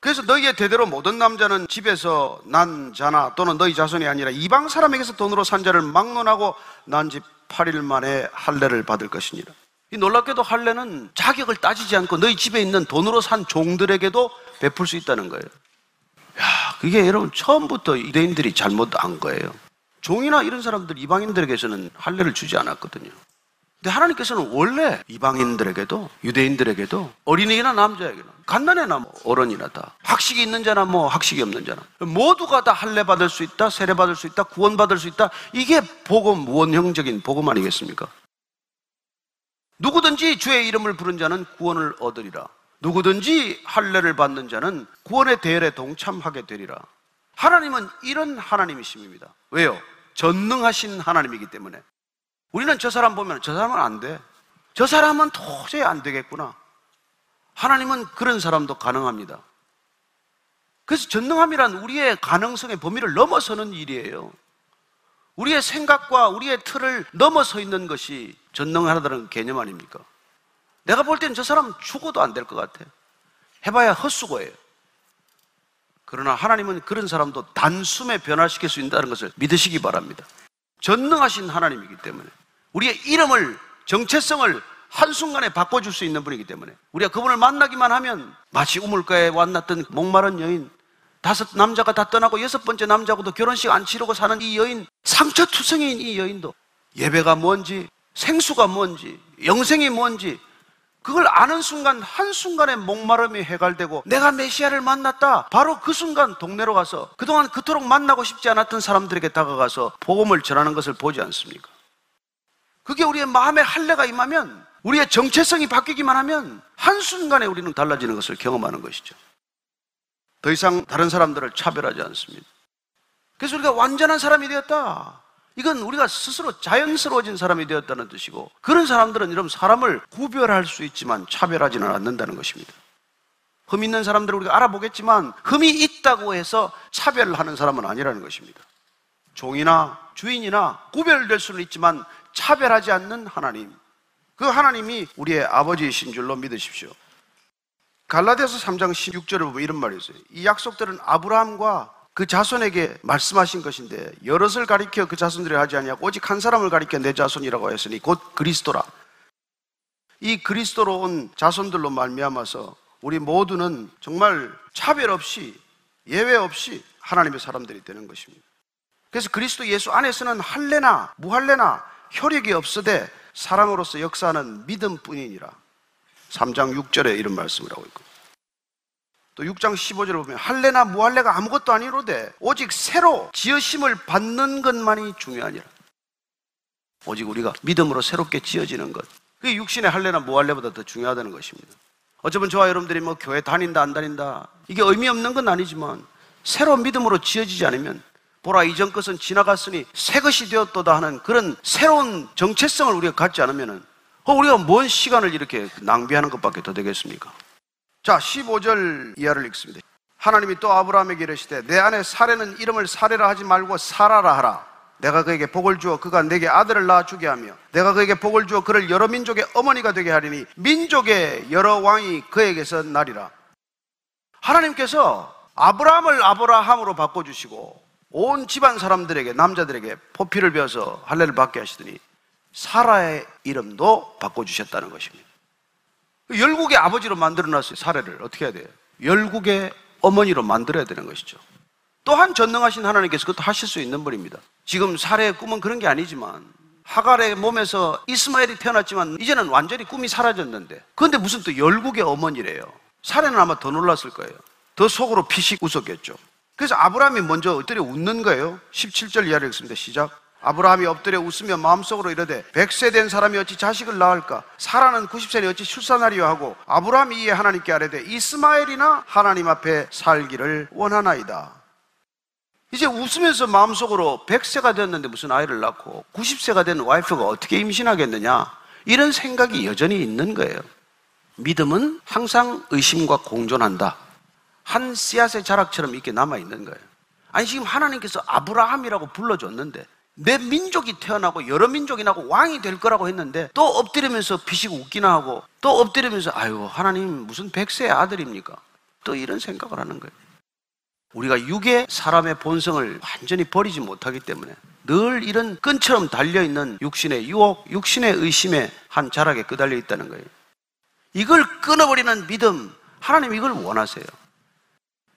그래서 너희의 대대로 모든 남자는 집에서 난 자나 또는 너희 자손이 아니라 이방 사람에게서 돈으로 산 자를 막론하고 난 지 8일 만에 할례를 받을 것이니라. 이 놀랍게도 할례는 자격을 따지지 않고 너희 집에 있는 돈으로 산 종들에게도 베풀 수 있다는 거예요. 야, 그게 여러분 처음부터 유대인들이 잘못 안 거예요. 종이나 이런 사람들, 이방인들에게서는 할례를 주지 않았거든요. 근데 하나님께서는 원래 이방인들에게도 유대인들에게도 어린이나 남자에게나 갓난애나 뭐 어른이나 다 학식이 있는 자나 뭐 학식이 없는 자나 모두가 다 할례 받을 수 있다, 세례 받을 수 있다, 구원 받을 수 있다. 이게 복음, 원형적인 복음 아니겠습니까? 누구든지 주의 이름을 부른 자는 구원을 얻으리라. 누구든지 할례를 받는 자는 구원의 대열에 동참하게 되리라. 하나님은 이런 하나님이십니다. 왜요? 전능하신 하나님이기 때문에. 우리는 저 사람 보면 저 사람은 안 돼, 저 사람은 도저히 안 되겠구나. 하나님은 그런 사람도 가능합니다. 그래서 전능함이란 우리의 가능성의 범위를 넘어서는 일이에요. 우리의 생각과 우리의 틀을 넘어서 있는 것이 전능하다는 개념 아닙니까? 내가 볼 때는 저 사람 죽어도 안 될 것 같아, 해봐야 헛수고예요. 그러나 하나님은 그런 사람도 단숨에 변화시킬 수 있다는 것을 믿으시기 바랍니다. 전능하신 하나님이기 때문에, 우리의 이름을, 정체성을 한순간에 바꿔줄 수 있는 분이기 때문에, 우리가 그분을 만나기만 하면 마치 우물가에 만났던 목마른 여인, 5 남자가 다 떠나고 6번째 남자하고도 결혼식 안 치르고 사는 이 여인, 상처투성이인 이 여인도 예배가 뭔지, 생수가 뭔지, 영생이 뭔지 그걸 아는 순간, 한순간에 목마름이 해갈되고 내가 메시아를 만났다, 바로 그 순간 동네로 가서 그동안 그토록 만나고 싶지 않았던 사람들에게 다가가서 복음을 전하는 것을 보지 않습니까? 그게 우리의 마음에 할례가 임하면, 우리의 정체성이 바뀌기만 하면 한순간에 우리는 달라지는 것을 경험하는 것이죠. 더 이상 다른 사람들을 차별하지 않습니다. 그래서 우리가 완전한 사람이 되었다, 이건 우리가 스스로 자연스러워진 사람이 되었다는 뜻이고, 그런 사람들은 이런 사람을 구별할 수 있지만 차별하지는 않는다는 것입니다. 흠 있는 사람들을 우리가 알아보겠지만 흠이 있다고 해서 차별하는 사람은 아니라는 것입니다. 종이나 주인이나 구별될 수는 있지만 차별하지 않는 하나님, 그 하나님이 우리의 아버지이신 줄로 믿으십시오. 갈라디아서 3장 16절을 보면 이런 말이 있어요. 이 약속들은 아브라함과 그 자손에게 말씀하신 것인데 여럿을 가리켜 그 자손들이 하지 아니하고 오직 한 사람을 가리켜 내 자손이라고 했으니 곧 그리스도라. 이 그리스도로 온 자손들로 말미암아서 우리 모두는 정말 차별 없이, 예외 없이 하나님의 사람들이 되는 것입니다. 그래서 그리스도 예수 안에서는 할례나 무할례나 효력이 없으되 사랑으로서 역사하는 믿음뿐이니라. 3장 6절에 이런 말씀을 하고 있고, 또 6장 15절을 보면 할례나 무할례가 아무것도 아니로되 오직 새로 지으심을 받는 것만이 중요하니라. 오직 우리가 믿음으로 새롭게 지어지는 것, 그게 육신의 할례나 무할례보다 더 중요하다는 것입니다. 어쩌면 저와 여러분들이 뭐 교회 다닌다 안 다닌다 이게 의미 없는 건 아니지만, 새로 믿음으로 지어지지 않으면 보라 이전 것은 지나갔으니 새 것이 되었도다 하는 그런 새로운 정체성을 우리가 갖지 않으면 우리가 뭔 시간을 이렇게 낭비하는 것밖에 더 되겠습니까? 자, 15절 이하를 읽습니다. 하나님이 또 아브라함에게 이르시되 내 아내 사례는 이름을 사례라 하지 말고 사라라 하라. 내가 그에게 복을 주어 그가 내게 아들을 낳아 주게 하며 내가 그에게 복을 주어 그를 여러 민족의 어머니가 되게 하리니 민족의 여러 왕이 그에게서 나리라. 하나님께서 아브라함을 아브라함으로 바꿔주시고 온 집안 사람들에게, 남자들에게 포피를 베어서 할례를 받게 하시더니 사라의 이름도 바꿔주셨다는 것입니다. 열국의 아버지로 만들어놨어요. 사라를 어떻게 해야 돼요? 열국의 어머니로 만들어야 되는 것이죠. 또한 전능하신 하나님께서 그것도 하실 수 있는 분입니다. 지금 사라의 꿈은 그런 게 아니지만, 하갈의 몸에서 이스마엘이 태어났지만 이제는 완전히 꿈이 사라졌는데, 그런데 무슨 또 열국의 어머니래요. 사라는 아마 더 놀랐을 거예요. 더 속으로 피식 웃었겠죠. 그래서 아브라함이 먼저 엎드려 웃는 거예요. 17절 이하를 읽습니다. 시작. 아브라함이 엎드려 웃으며 마음속으로 이르되 100세 된 사람이 어찌 자식을 낳을까? 사라는 90세니 어찌 출산하리요 하고, 아브라함이 이에 하나님께 아뢰되 이스마엘이나 하나님 앞에 살기를 원하나이다. 이제 웃으면서 마음속으로 100세가 됐는데 무슨 아이를 낳고 90세가 된 와이프가 어떻게 임신하겠느냐, 이런 생각이 여전히 있는 거예요. 믿음은 항상 의심과 공존한다. 한 씨앗의 자락처럼 이렇게 남아있는 거예요. 아니, 지금 하나님께서 아브라함이라고 불러줬는데, 내 민족이 태어나고 여러 민족이 나고 왕이 될 거라고 했는데, 또 엎드리면서 피시고 웃기나 하고, 또 엎드리면서 아유 하나님 무슨 100세의 아들입니까? 또 이런 생각을 하는 거예요. 우리가 육의 사람의 본성을 완전히 버리지 못하기 때문에 늘 이런 끈처럼 달려있는 육신의 유혹, 육신의 의심의 한 자락에 끄달려 있다는 거예요. 이걸 끊어버리는 믿음, 하나님 이걸 원하세요.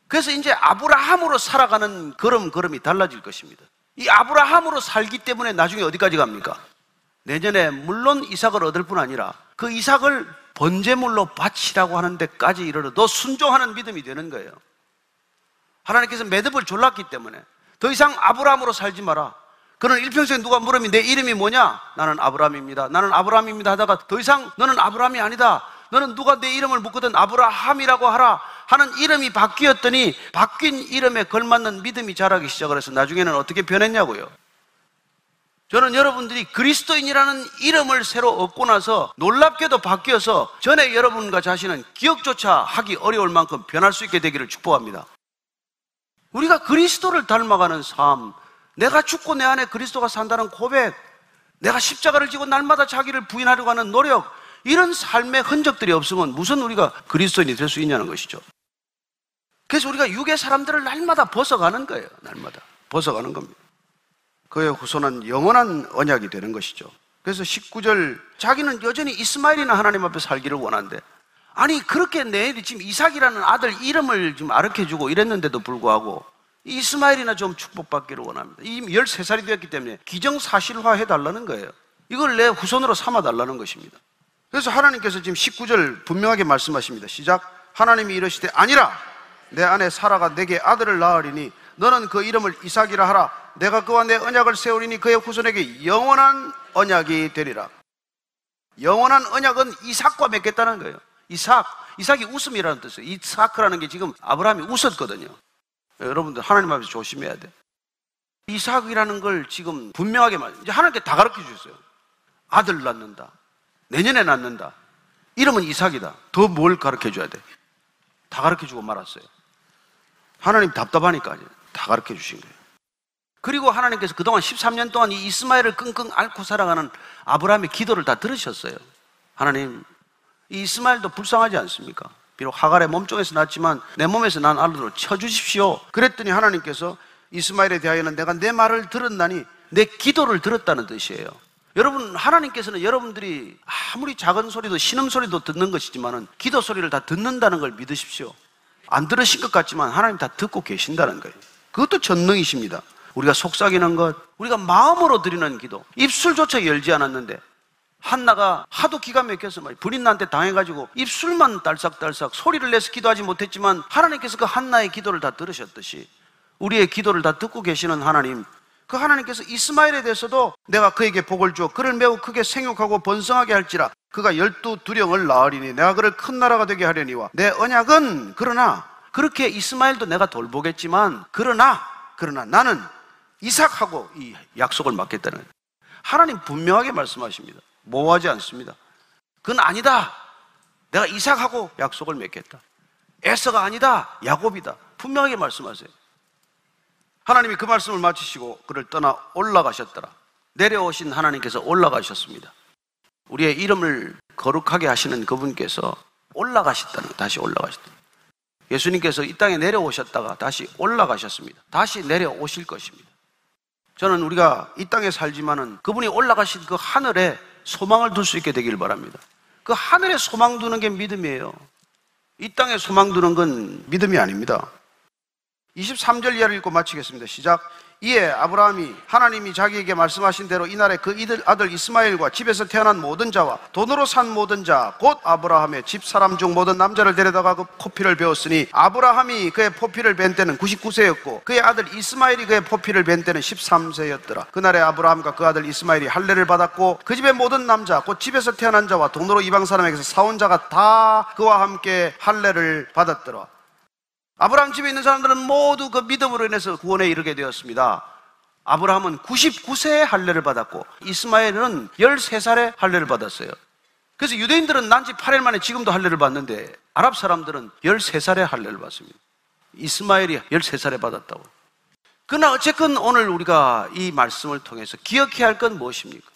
그래서 이제 아브라함으로 살아가는 걸음걸음이 달라질 것입니다. 이 아브라함으로 살기 때문에 나중에 어디까지 갑니까? 내년에 물론 이삭을 얻을 뿐 아니라 그 이삭을 번제물로 바치라고 하는 데까지 이르러도 순종하는 믿음이 되는 거예요. 하나님께서 매듭을 졸랐기 때문에 더 이상 아브라함으로 살지 마라. 그는 일평생 누가 물으면 내 이름이 뭐냐? 나는 아브라함입니다. 나는 아브라함입니다 하다가 더 이상 너는 아브라함이 아니다. 너는 누가 내 이름을 묻거든 아브라함이라고 하라 하는 이름이 바뀌었더니, 바뀐 이름에 걸맞는 믿음이 자라기 시작을 해서 나중에는 어떻게 변했냐고요. 저는 여러분들이 그리스도인이라는 이름을 새로 얻고 나서 놀랍게도 바뀌어서 전에 여러분과 자신은 기억조차 하기 어려울 만큼 변할 수 있게 되기를 축복합니다. 우리가 그리스도를 닮아가는 삶, 내가 죽고 내 안에 그리스도가 산다는 고백, 내가 십자가를 지고 날마다 자기를 부인하려고 하는 노력, 이런 삶의 흔적들이 없으면 무슨 우리가 그리스도인이 될 수 있냐는 것이죠. 그래서 우리가 육의 사람들을 날마다 벗어가는 거예요. 날마다 벗어가는 겁니다. 그의 후손은 영원한 언약이 되는 것이죠. 그래서 19절, 자기는 여전히 이스마엘이나 하나님 앞에 살기를 원한대. 아니, 그렇게 내 지금 이삭이라는 아들 이름을 지금 가르쳐주고 이랬는데도 불구하고 이스마엘이나 좀 축복받기를 원합니다. 이미 13살이 되었기 때문에 기정사실화 해달라는 거예요. 이걸 내 후손으로 삼아달라는 것입니다. 그래서 하나님께서 지금 19절 분명하게 말씀하십니다. 시작. 하나님이 이러시되 아니라, 내 아내 사라가 내게 아들을 낳으리니 너는 그 이름을 이삭이라 하라. 내가 그와 내 언약을 세우리니 그의 후손에게 영원한 언약이 되리라. 영원한 언약은 이삭과 맺겠다는 거예요. 이삭, 이삭이 웃음이라는 뜻이에요. 이삭이라는 게 지금 아브라함이 웃었거든요. 여러분들 하나님 앞에서 조심해야 돼. 이삭이라는 걸 지금 분명하게 말해요. 이제 하나님께 다 가르쳐 주셨어요. 아들 낳는다, 내년에 낳는다, 이름은 이삭이다. 더 뭘 가르쳐줘야 돼? 다 가르쳐주고 말았어요. 하나님 답답하니까 다 가르쳐주신 거예요. 그리고 하나님께서 그동안 13년 동안 이 이스마엘을 끙끙 앓고 살아가는 아브라함의 기도를 다 들으셨어요. 하나님, 이 이스마엘도 불쌍하지 않습니까? 비록 하갈의 몸종에서 났지만 내 몸에서 난 아들로 쳐주십시오. 그랬더니 하나님께서 이스마엘에 대하여는 내가 내 말을 들었나니, 내 기도를 들었다는 뜻이에요. 여러분, 하나님께서는 여러분들이 아무리 작은 소리도 신음소리도 듣는 것이지만 기도 소리를 다 듣는다는 걸 믿으십시오. 안 들으신 것 같지만 하나님 다 듣고 계신다는 거예요. 그것도 전능이십니다. 우리가 속삭이는 것, 우리가 마음으로 드리는 기도, 입술조차 열지 않았는데, 한나가 하도 기가 막혀서 브린나한테 당해가지고 입술만 딸싹딸싹 소리를 내서 기도하지 못했지만 하나님께서 그 한나의 기도를 다 들으셨듯이 우리의 기도를 다 듣고 계시는 하나님, 그 하나님께서 이스마엘에 대해서도 내가 그에게 복을 주어 그를 매우 크게 생육하고 번성하게 할지라 그가 12두령을 낳으리니 내가 그를 큰 나라가 되게 하려니와 내 언약은, 그러나 그렇게 이스마엘도 내가 돌보겠지만 그러나 나는 이삭하고 이 약속을 맡겠다는, 하나님 분명하게 말씀하십니다. 모호하지 않습니다. 그건 아니다. 내가 이삭하고 약속을 맺겠다. 에서가 아니다. 야곱이다. 분명하게 말씀하세요. 하나님이 그 말씀을 마치시고 그를 떠나 올라가셨더라. 내려오신 하나님께서 올라가셨습니다. 우리의 이름을 거룩하게 하시는 그분께서 올라가셨다는 거예요. 다시 올라가셨다. 예수님께서 이 땅에 내려오셨다가 다시 올라가셨습니다. 다시 내려오실 것입니다. 저는 우리가 이 땅에 살지만은 그분이 올라가신 그 하늘에 소망을 둘 수 있게 되길 바랍니다. 그 하늘에 소망 두는 게 믿음이에요. 이 땅에 소망 두는 건 믿음이 아닙니다. 23절 이하를 읽고 마치겠습니다. 시작. 이에 아브라함이 하나님이 자기에게 말씀하신 대로 이날에 그 아들 이스마엘과 집에서 태어난 모든 자와 돈으로 산 모든 자 곧 아브라함의 집사람 중 모든 남자를 데려다가 그 포피를 베었으니 아브라함이 그의 포피를 벤 때는 99세였고 그의 아들 이스마엘이 그의 포피를 벤 때는 13세였더라. 그날에 아브라함과 그 아들 이스마엘이 할례를 받았고 그 집의 모든 남자 곧 집에서 태어난 자와 돈으로 이방 사람에게서 사온 자가 다 그와 함께 할례를 받았더라. 아브라함 집에 있는 사람들은 모두 그 믿음으로 인해서 구원에 이르게 되었습니다. 아브라함은 99세에 할례를 받았고 이스마엘은 13살에 할례를 받았어요. 그래서 유대인들은 난지 8일 만에 지금도 할례를 받는데 아랍 사람들은 13살에 할례를 받습니다. 이스마엘이 13살에 받았다고. 그러나 어쨌건 오늘 우리가 이 말씀을 통해서 기억해야 할 건 무엇입니까?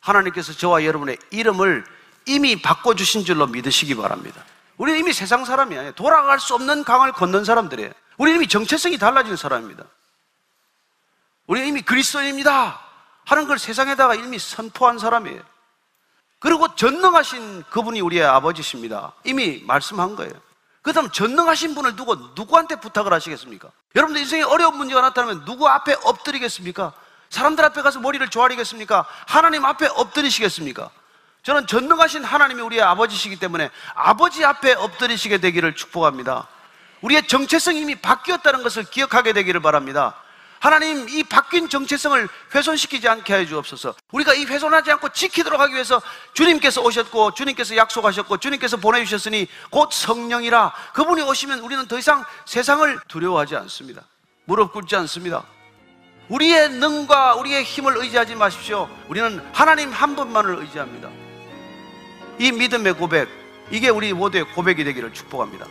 하나님께서 저와 여러분의 이름을 이미 바꿔주신 줄로 믿으시기 바랍니다. 우리는 이미 세상 사람이 아니에요. 돌아갈 수 없는 강을 건넌 사람들이에요. 우리는 이미 정체성이 달라진 사람입니다. 우리는 이미 그리스도인입니다 하는 걸 세상에다가 이미 선포한 사람이에요. 그리고 전능하신 그분이 우리의 아버지십니다 이미 말씀한 거예요. 그 다음 전능하신 분을 두고 누구한테 부탁을 하시겠습니까? 여러분들 인생에 어려운 문제가 나타나면 누구 앞에 엎드리겠습니까? 사람들 앞에 가서 머리를 조아리겠습니까? 하나님 앞에 엎드리시겠습니까? 저는 전능하신 하나님이 우리의 아버지시기 때문에 아버지 앞에 엎드리시게 되기를 축복합니다. 우리의 정체성이 이미 바뀌었다는 것을 기억하게 되기를 바랍니다. 하나님, 이 바뀐 정체성을 훼손시키지 않게 해 주옵소서. 우리가 이 훼손하지 않고 지키도록 하기 위해서 주님께서 오셨고 주님께서 약속하셨고 주님께서 보내주셨으니 곧 성령이라 그분이 오시면 우리는 더 이상 세상을 두려워하지 않습니다. 무릎 꿇지 않습니다. 우리의 능과 우리의 힘을 의지하지 마십시오. 우리는 하나님 한 분만을 의지합니다. 이 믿음의 고백, 이게 우리 모두의 고백이 되기를 축복합니다.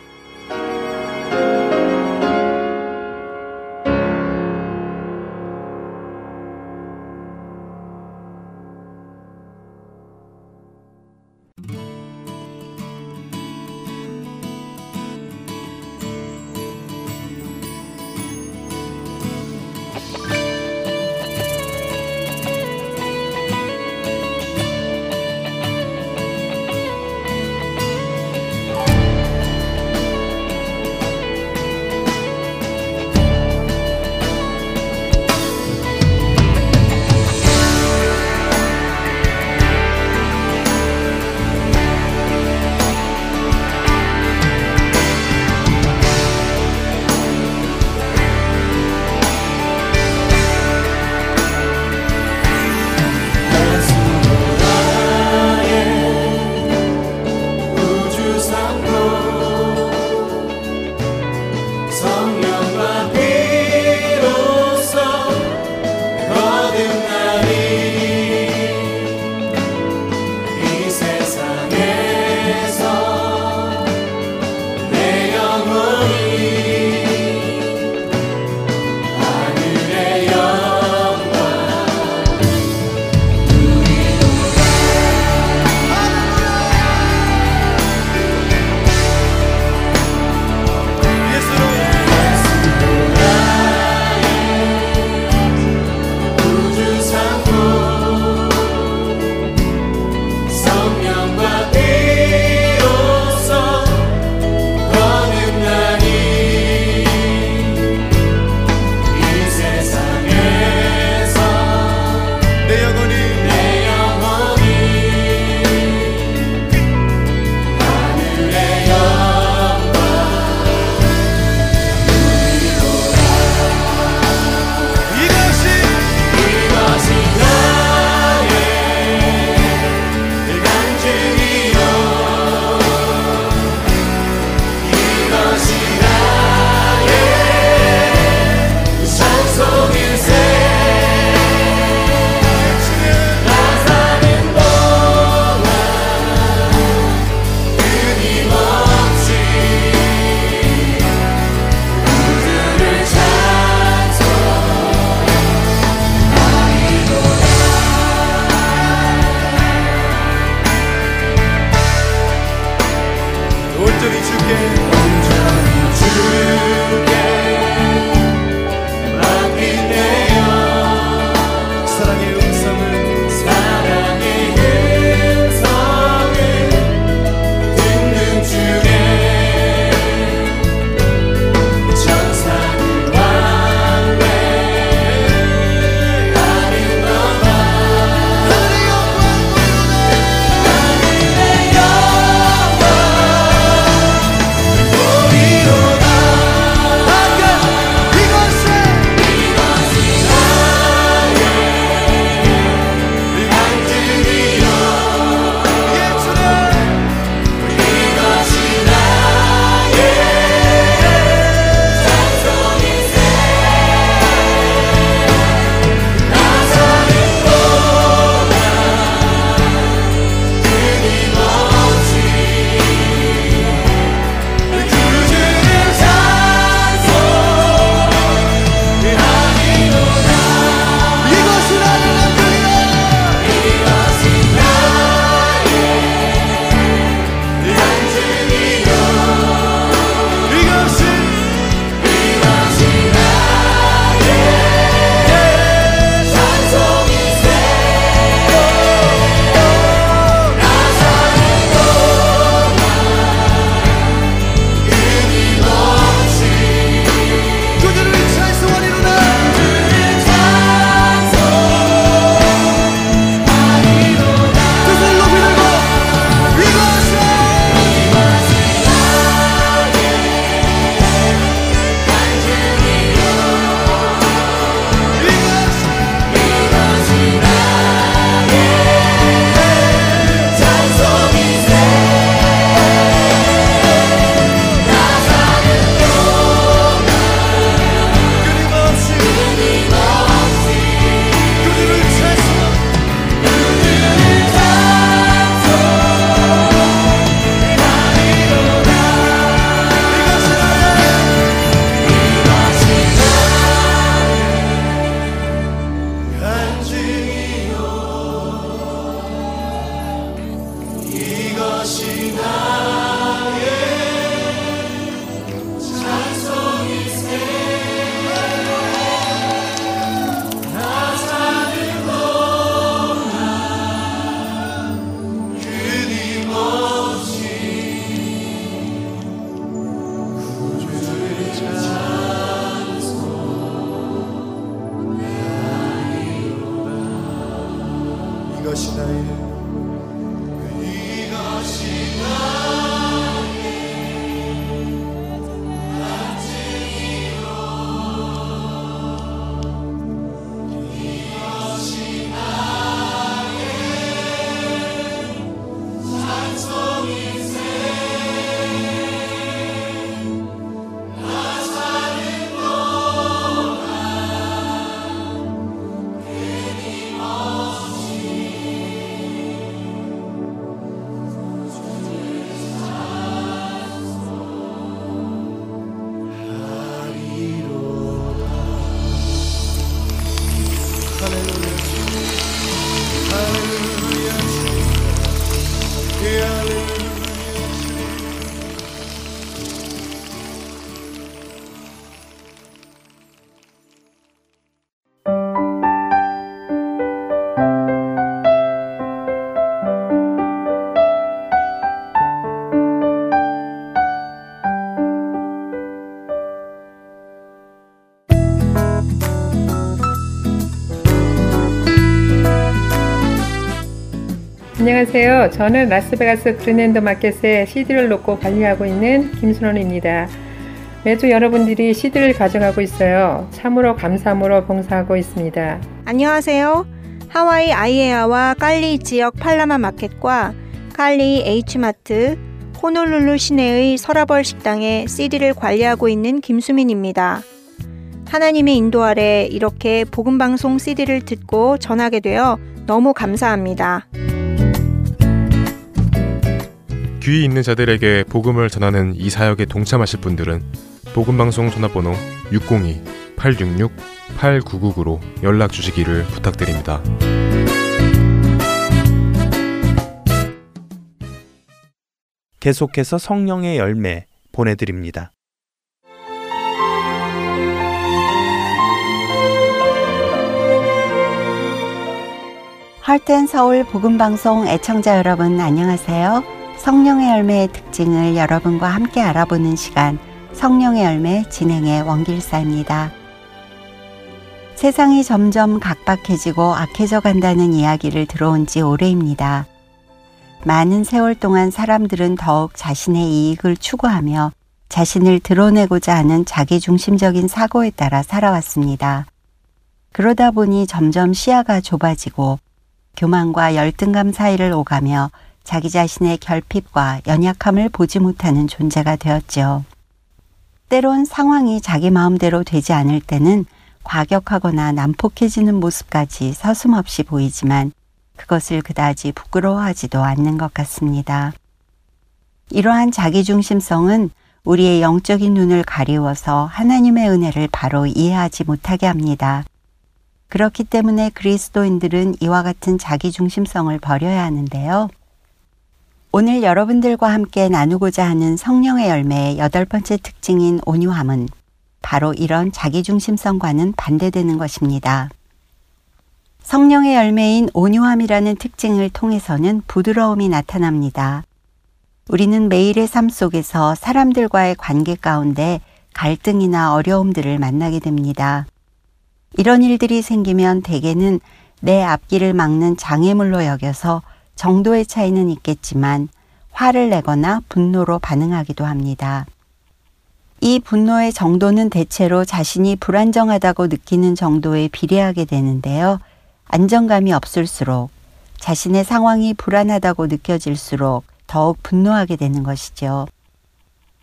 안녕하세요. 저는 라스베가스 그린랜드 마켓에 CD를 놓고 관리하고 있는 김순원입니다. 매주 여러분들이 CD를 가져가고 있어요. 참으로 감사함으로 봉사하고 있습니다. 안녕하세요. 하와이 아이에아와 칼리 지역 팔라마 마켓과 칼리 H마트, 호놀룰루 시내의 서라벌 식당에 CD를 관리하고 있는 김수민입니다. 하나님의 인도 아래 이렇게 복음방송 CD를 듣고 전하게 되어 너무 감사합니다. 귀 있는 자들에게 복음을 전하는 이 사역에 동참하실 분들은 복음방송 전화번호 602-866-8999로 연락주시기를 부탁드립니다. 계속해서 성령의 열매 보내드립니다. Heart and 서울 복음 방송 애청자 여러분 안녕하세요. 성령의 열매의 특징을 여러분과 함께 알아보는 시간, 성령의 열매 진행의 원길사입니다. 세상이 점점 각박해지고 악해져 간다는 이야기를 들어온 지 오래입니다. 많은 세월 동안 사람들은 더욱 자신의 이익을 추구하며 자신을 드러내고자 하는 자기중심적인 사고에 따라 살아왔습니다. 그러다 보니 점점 시야가 좁아지고 교만과 열등감 사이를 오가며 자기 자신의 결핍과 연약함을 보지 못하는 존재가 되었죠. 때론 상황이 자기 마음대로 되지 않을 때는 과격하거나 난폭해지는 모습까지 서슴없이 보이지만 그것을 그다지 부끄러워하지도 않는 것 같습니다. 이러한 자기중심성은 우리의 영적인 눈을 가리워서 하나님의 은혜를 바로 이해하지 못하게 합니다. 그렇기 때문에 그리스도인들은 이와 같은 자기중심성을 버려야 하는데요. 오늘 여러분들과 함께 나누고자 하는 성령의 열매의 8번째 특징인 온유함은 바로 이런 자기중심성과는 반대되는 것입니다. 성령의 열매인 온유함이라는 특징을 통해서는 부드러움이 나타납니다. 우리는 매일의 삶 속에서 사람들과의 관계 가운데 갈등이나 어려움들을 만나게 됩니다. 이런 일들이 생기면 대개는 내 앞길을 막는 장애물로 여겨서 정도의 차이는 있겠지만 화를 내거나 분노로 반응하기도 합니다. 이 분노의 정도는 대체로 자신이 불안정하다고 느끼는 정도에 비례하게 되는데요. 안정감이 없을수록 자신의 상황이 불안하다고 느껴질수록 더욱 분노하게 되는 것이죠.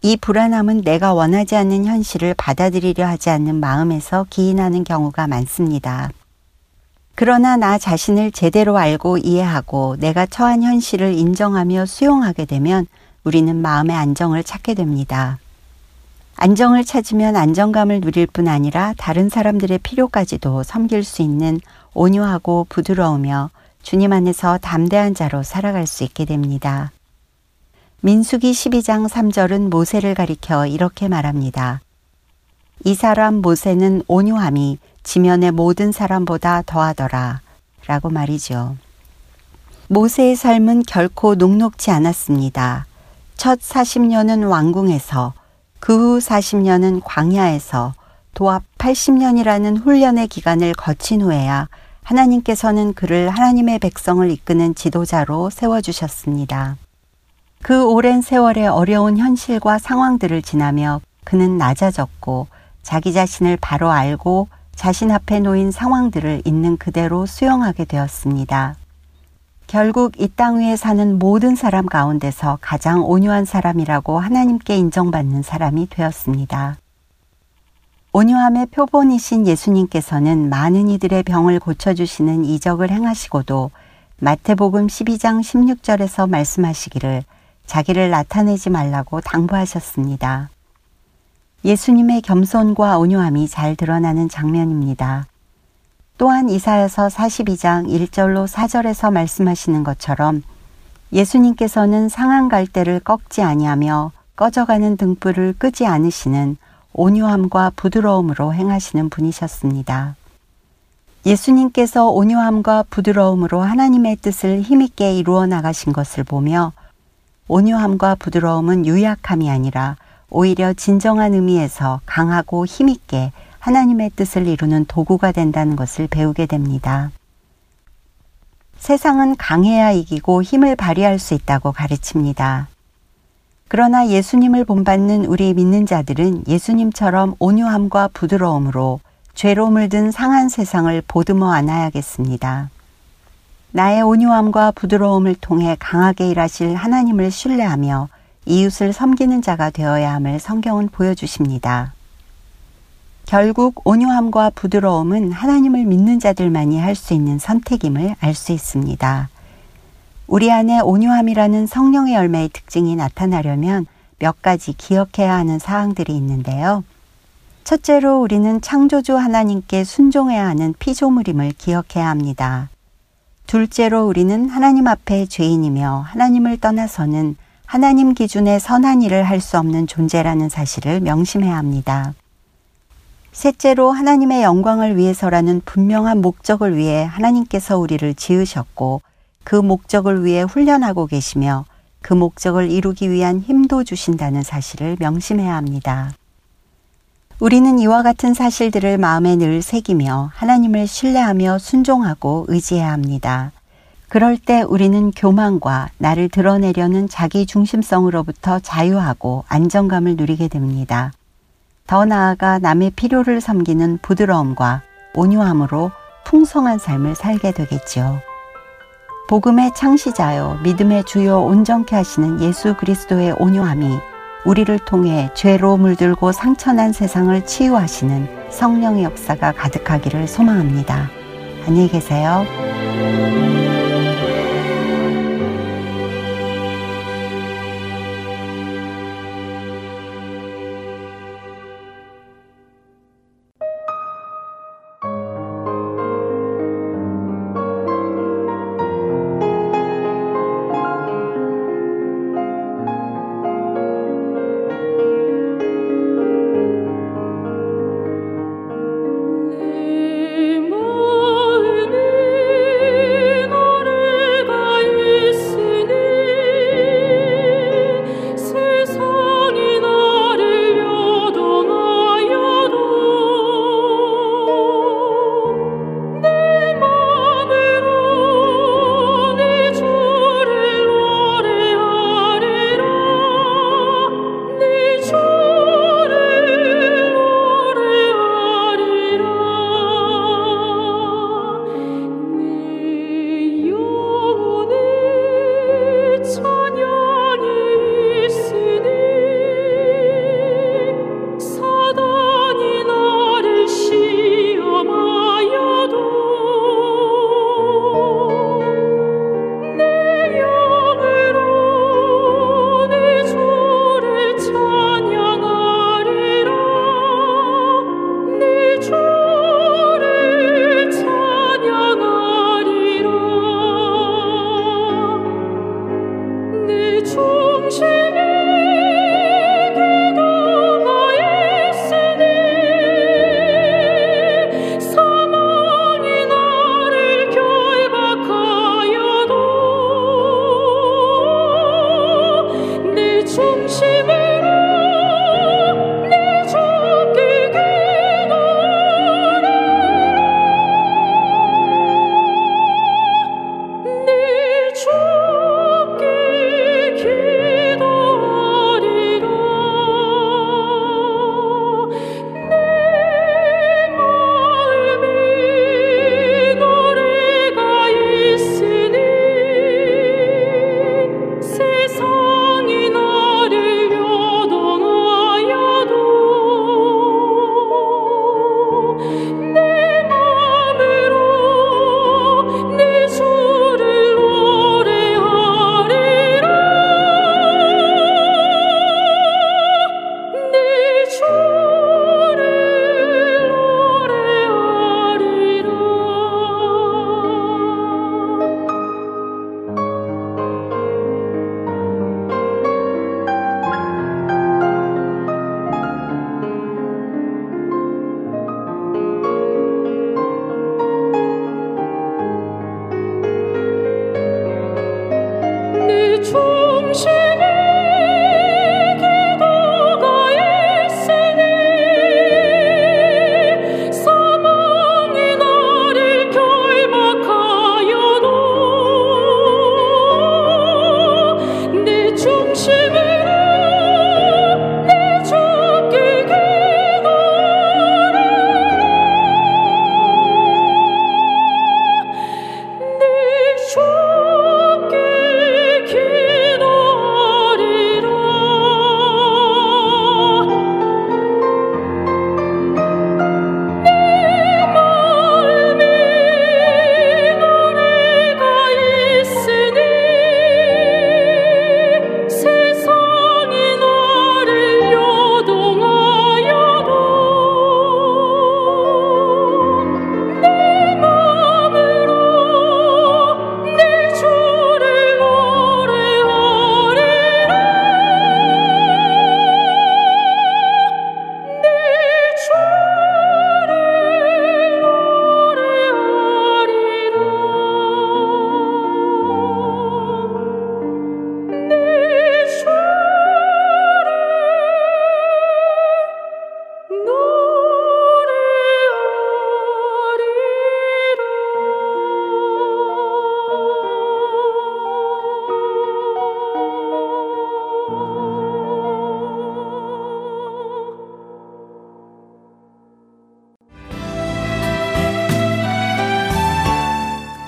이 불안함은 내가 원하지 않는 현실을 받아들이려 하지 않는 마음에서 기인하는 경우가 많습니다. 그러나 나 자신을 제대로 알고 이해하고 내가 처한 현실을 인정하며 수용하게 되면 우리는 마음의 안정을 찾게 됩니다. 안정을 찾으면 안정감을 누릴 뿐 아니라 다른 사람들의 필요까지도 섬길 수 있는 온유하고 부드러우며 주님 안에서 담대한 자로 살아갈 수 있게 됩니다. 민수기 12장 3절은 모세를 가리켜 이렇게 말합니다. 이 사람 모세는 온유함이 지면의 모든 사람보다 더하더라 라고 말이죠. 모세의 삶은 결코 녹록지 않았습니다. 첫 40년은 왕궁에서, 그 후 40년은 광야에서 도합 80년이라는 훈련의 기간을 거친 후에야 하나님께서는 그를 하나님의 백성을 이끄는 지도자로 세워주셨습니다. 그 오랜 세월의 어려운 현실과 상황들을 지나며 그는 낮아졌고 자기 자신을 바로 알고 자신 앞에 놓인 상황들을 있는 그대로 수용하게 되었습니다. 결국 이 땅 위에 사는 모든 사람 가운데서 가장 온유한 사람이라고 하나님께 인정받는 사람이 되었습니다. 온유함의 표본이신 예수님께서는 많은 이들의 병을 고쳐주시는 이적을 행하시고도 마태복음 12장 16절에서 말씀하시기를 자기를 나타내지 말라고 당부하셨습니다. 예수님의 겸손과 온유함이 잘 드러나는 장면입니다. 또한 이사야서 42장 1절로 4절에서 말씀하시는 것처럼 예수님께서는 상한 갈대를 꺾지 아니하며 꺼져가는 등불을 끄지 않으시는 온유함과 부드러움으로 행하시는 분이셨습니다. 예수님께서 온유함과 부드러움으로 하나님의 뜻을 힘있게 이루어 나가신 것을 보며 온유함과 부드러움은 유약함이 아니라 오히려 진정한 의미에서 강하고 힘있게 하나님의 뜻을 이루는 도구가 된다는 것을 배우게 됩니다. 세상은 강해야 이기고 힘을 발휘할 수 있다고 가르칩니다. 그러나 예수님을 본받는 우리 믿는 자들은 예수님처럼 온유함과 부드러움으로 죄로 물든 상한 세상을 보듬어 안아야겠습니다. 나의 온유함과 부드러움을 통해 강하게 일하실 하나님을 신뢰하며 이웃을 섬기는 자가 되어야 함을 성경은 보여주십니다. 결국 온유함과 부드러움은 하나님을 믿는 자들만이 할 수 있는 선택임을 알 수 있습니다. 우리 안에 온유함이라는 성령의 열매의 특징이 나타나려면 몇 가지 기억해야 하는 사항들이 있는데요. 첫째로 우리는 창조주 하나님께 순종해야 하는 피조물임을 기억해야 합니다. 둘째로 우리는 하나님 앞에 죄인이며 하나님을 떠나서는 하나님 기준의 선한 일을 할 수 없는 존재라는 사실을 명심해야 합니다. 셋째로 하나님의 영광을 위해서라는 분명한 목적을 위해 하나님께서 우리를 지으셨고 그 목적을 위해 훈련하고 계시며 그 목적을 이루기 위한 힘도 주신다는 사실을 명심해야 합니다. 우리는 이와 같은 사실들을 마음에 늘 새기며 하나님을 신뢰하며 순종하고 의지해야 합니다. 그럴 때 우리는 교만과 나를 드러내려는 자기 중심성으로부터 자유하고 안정감을 누리게 됩니다. 더 나아가 남의 필요를 섬기는 부드러움과 온유함으로 풍성한 삶을 살게 되겠지요. 복음의 창시자요 믿음의 주요 온전케 하시는 예수 그리스도의 온유함이 우리를 통해 죄로 물들고 상처난 세상을 치유하시는 성령의 역사가 가득하기를 소망합니다. 안녕히 계세요.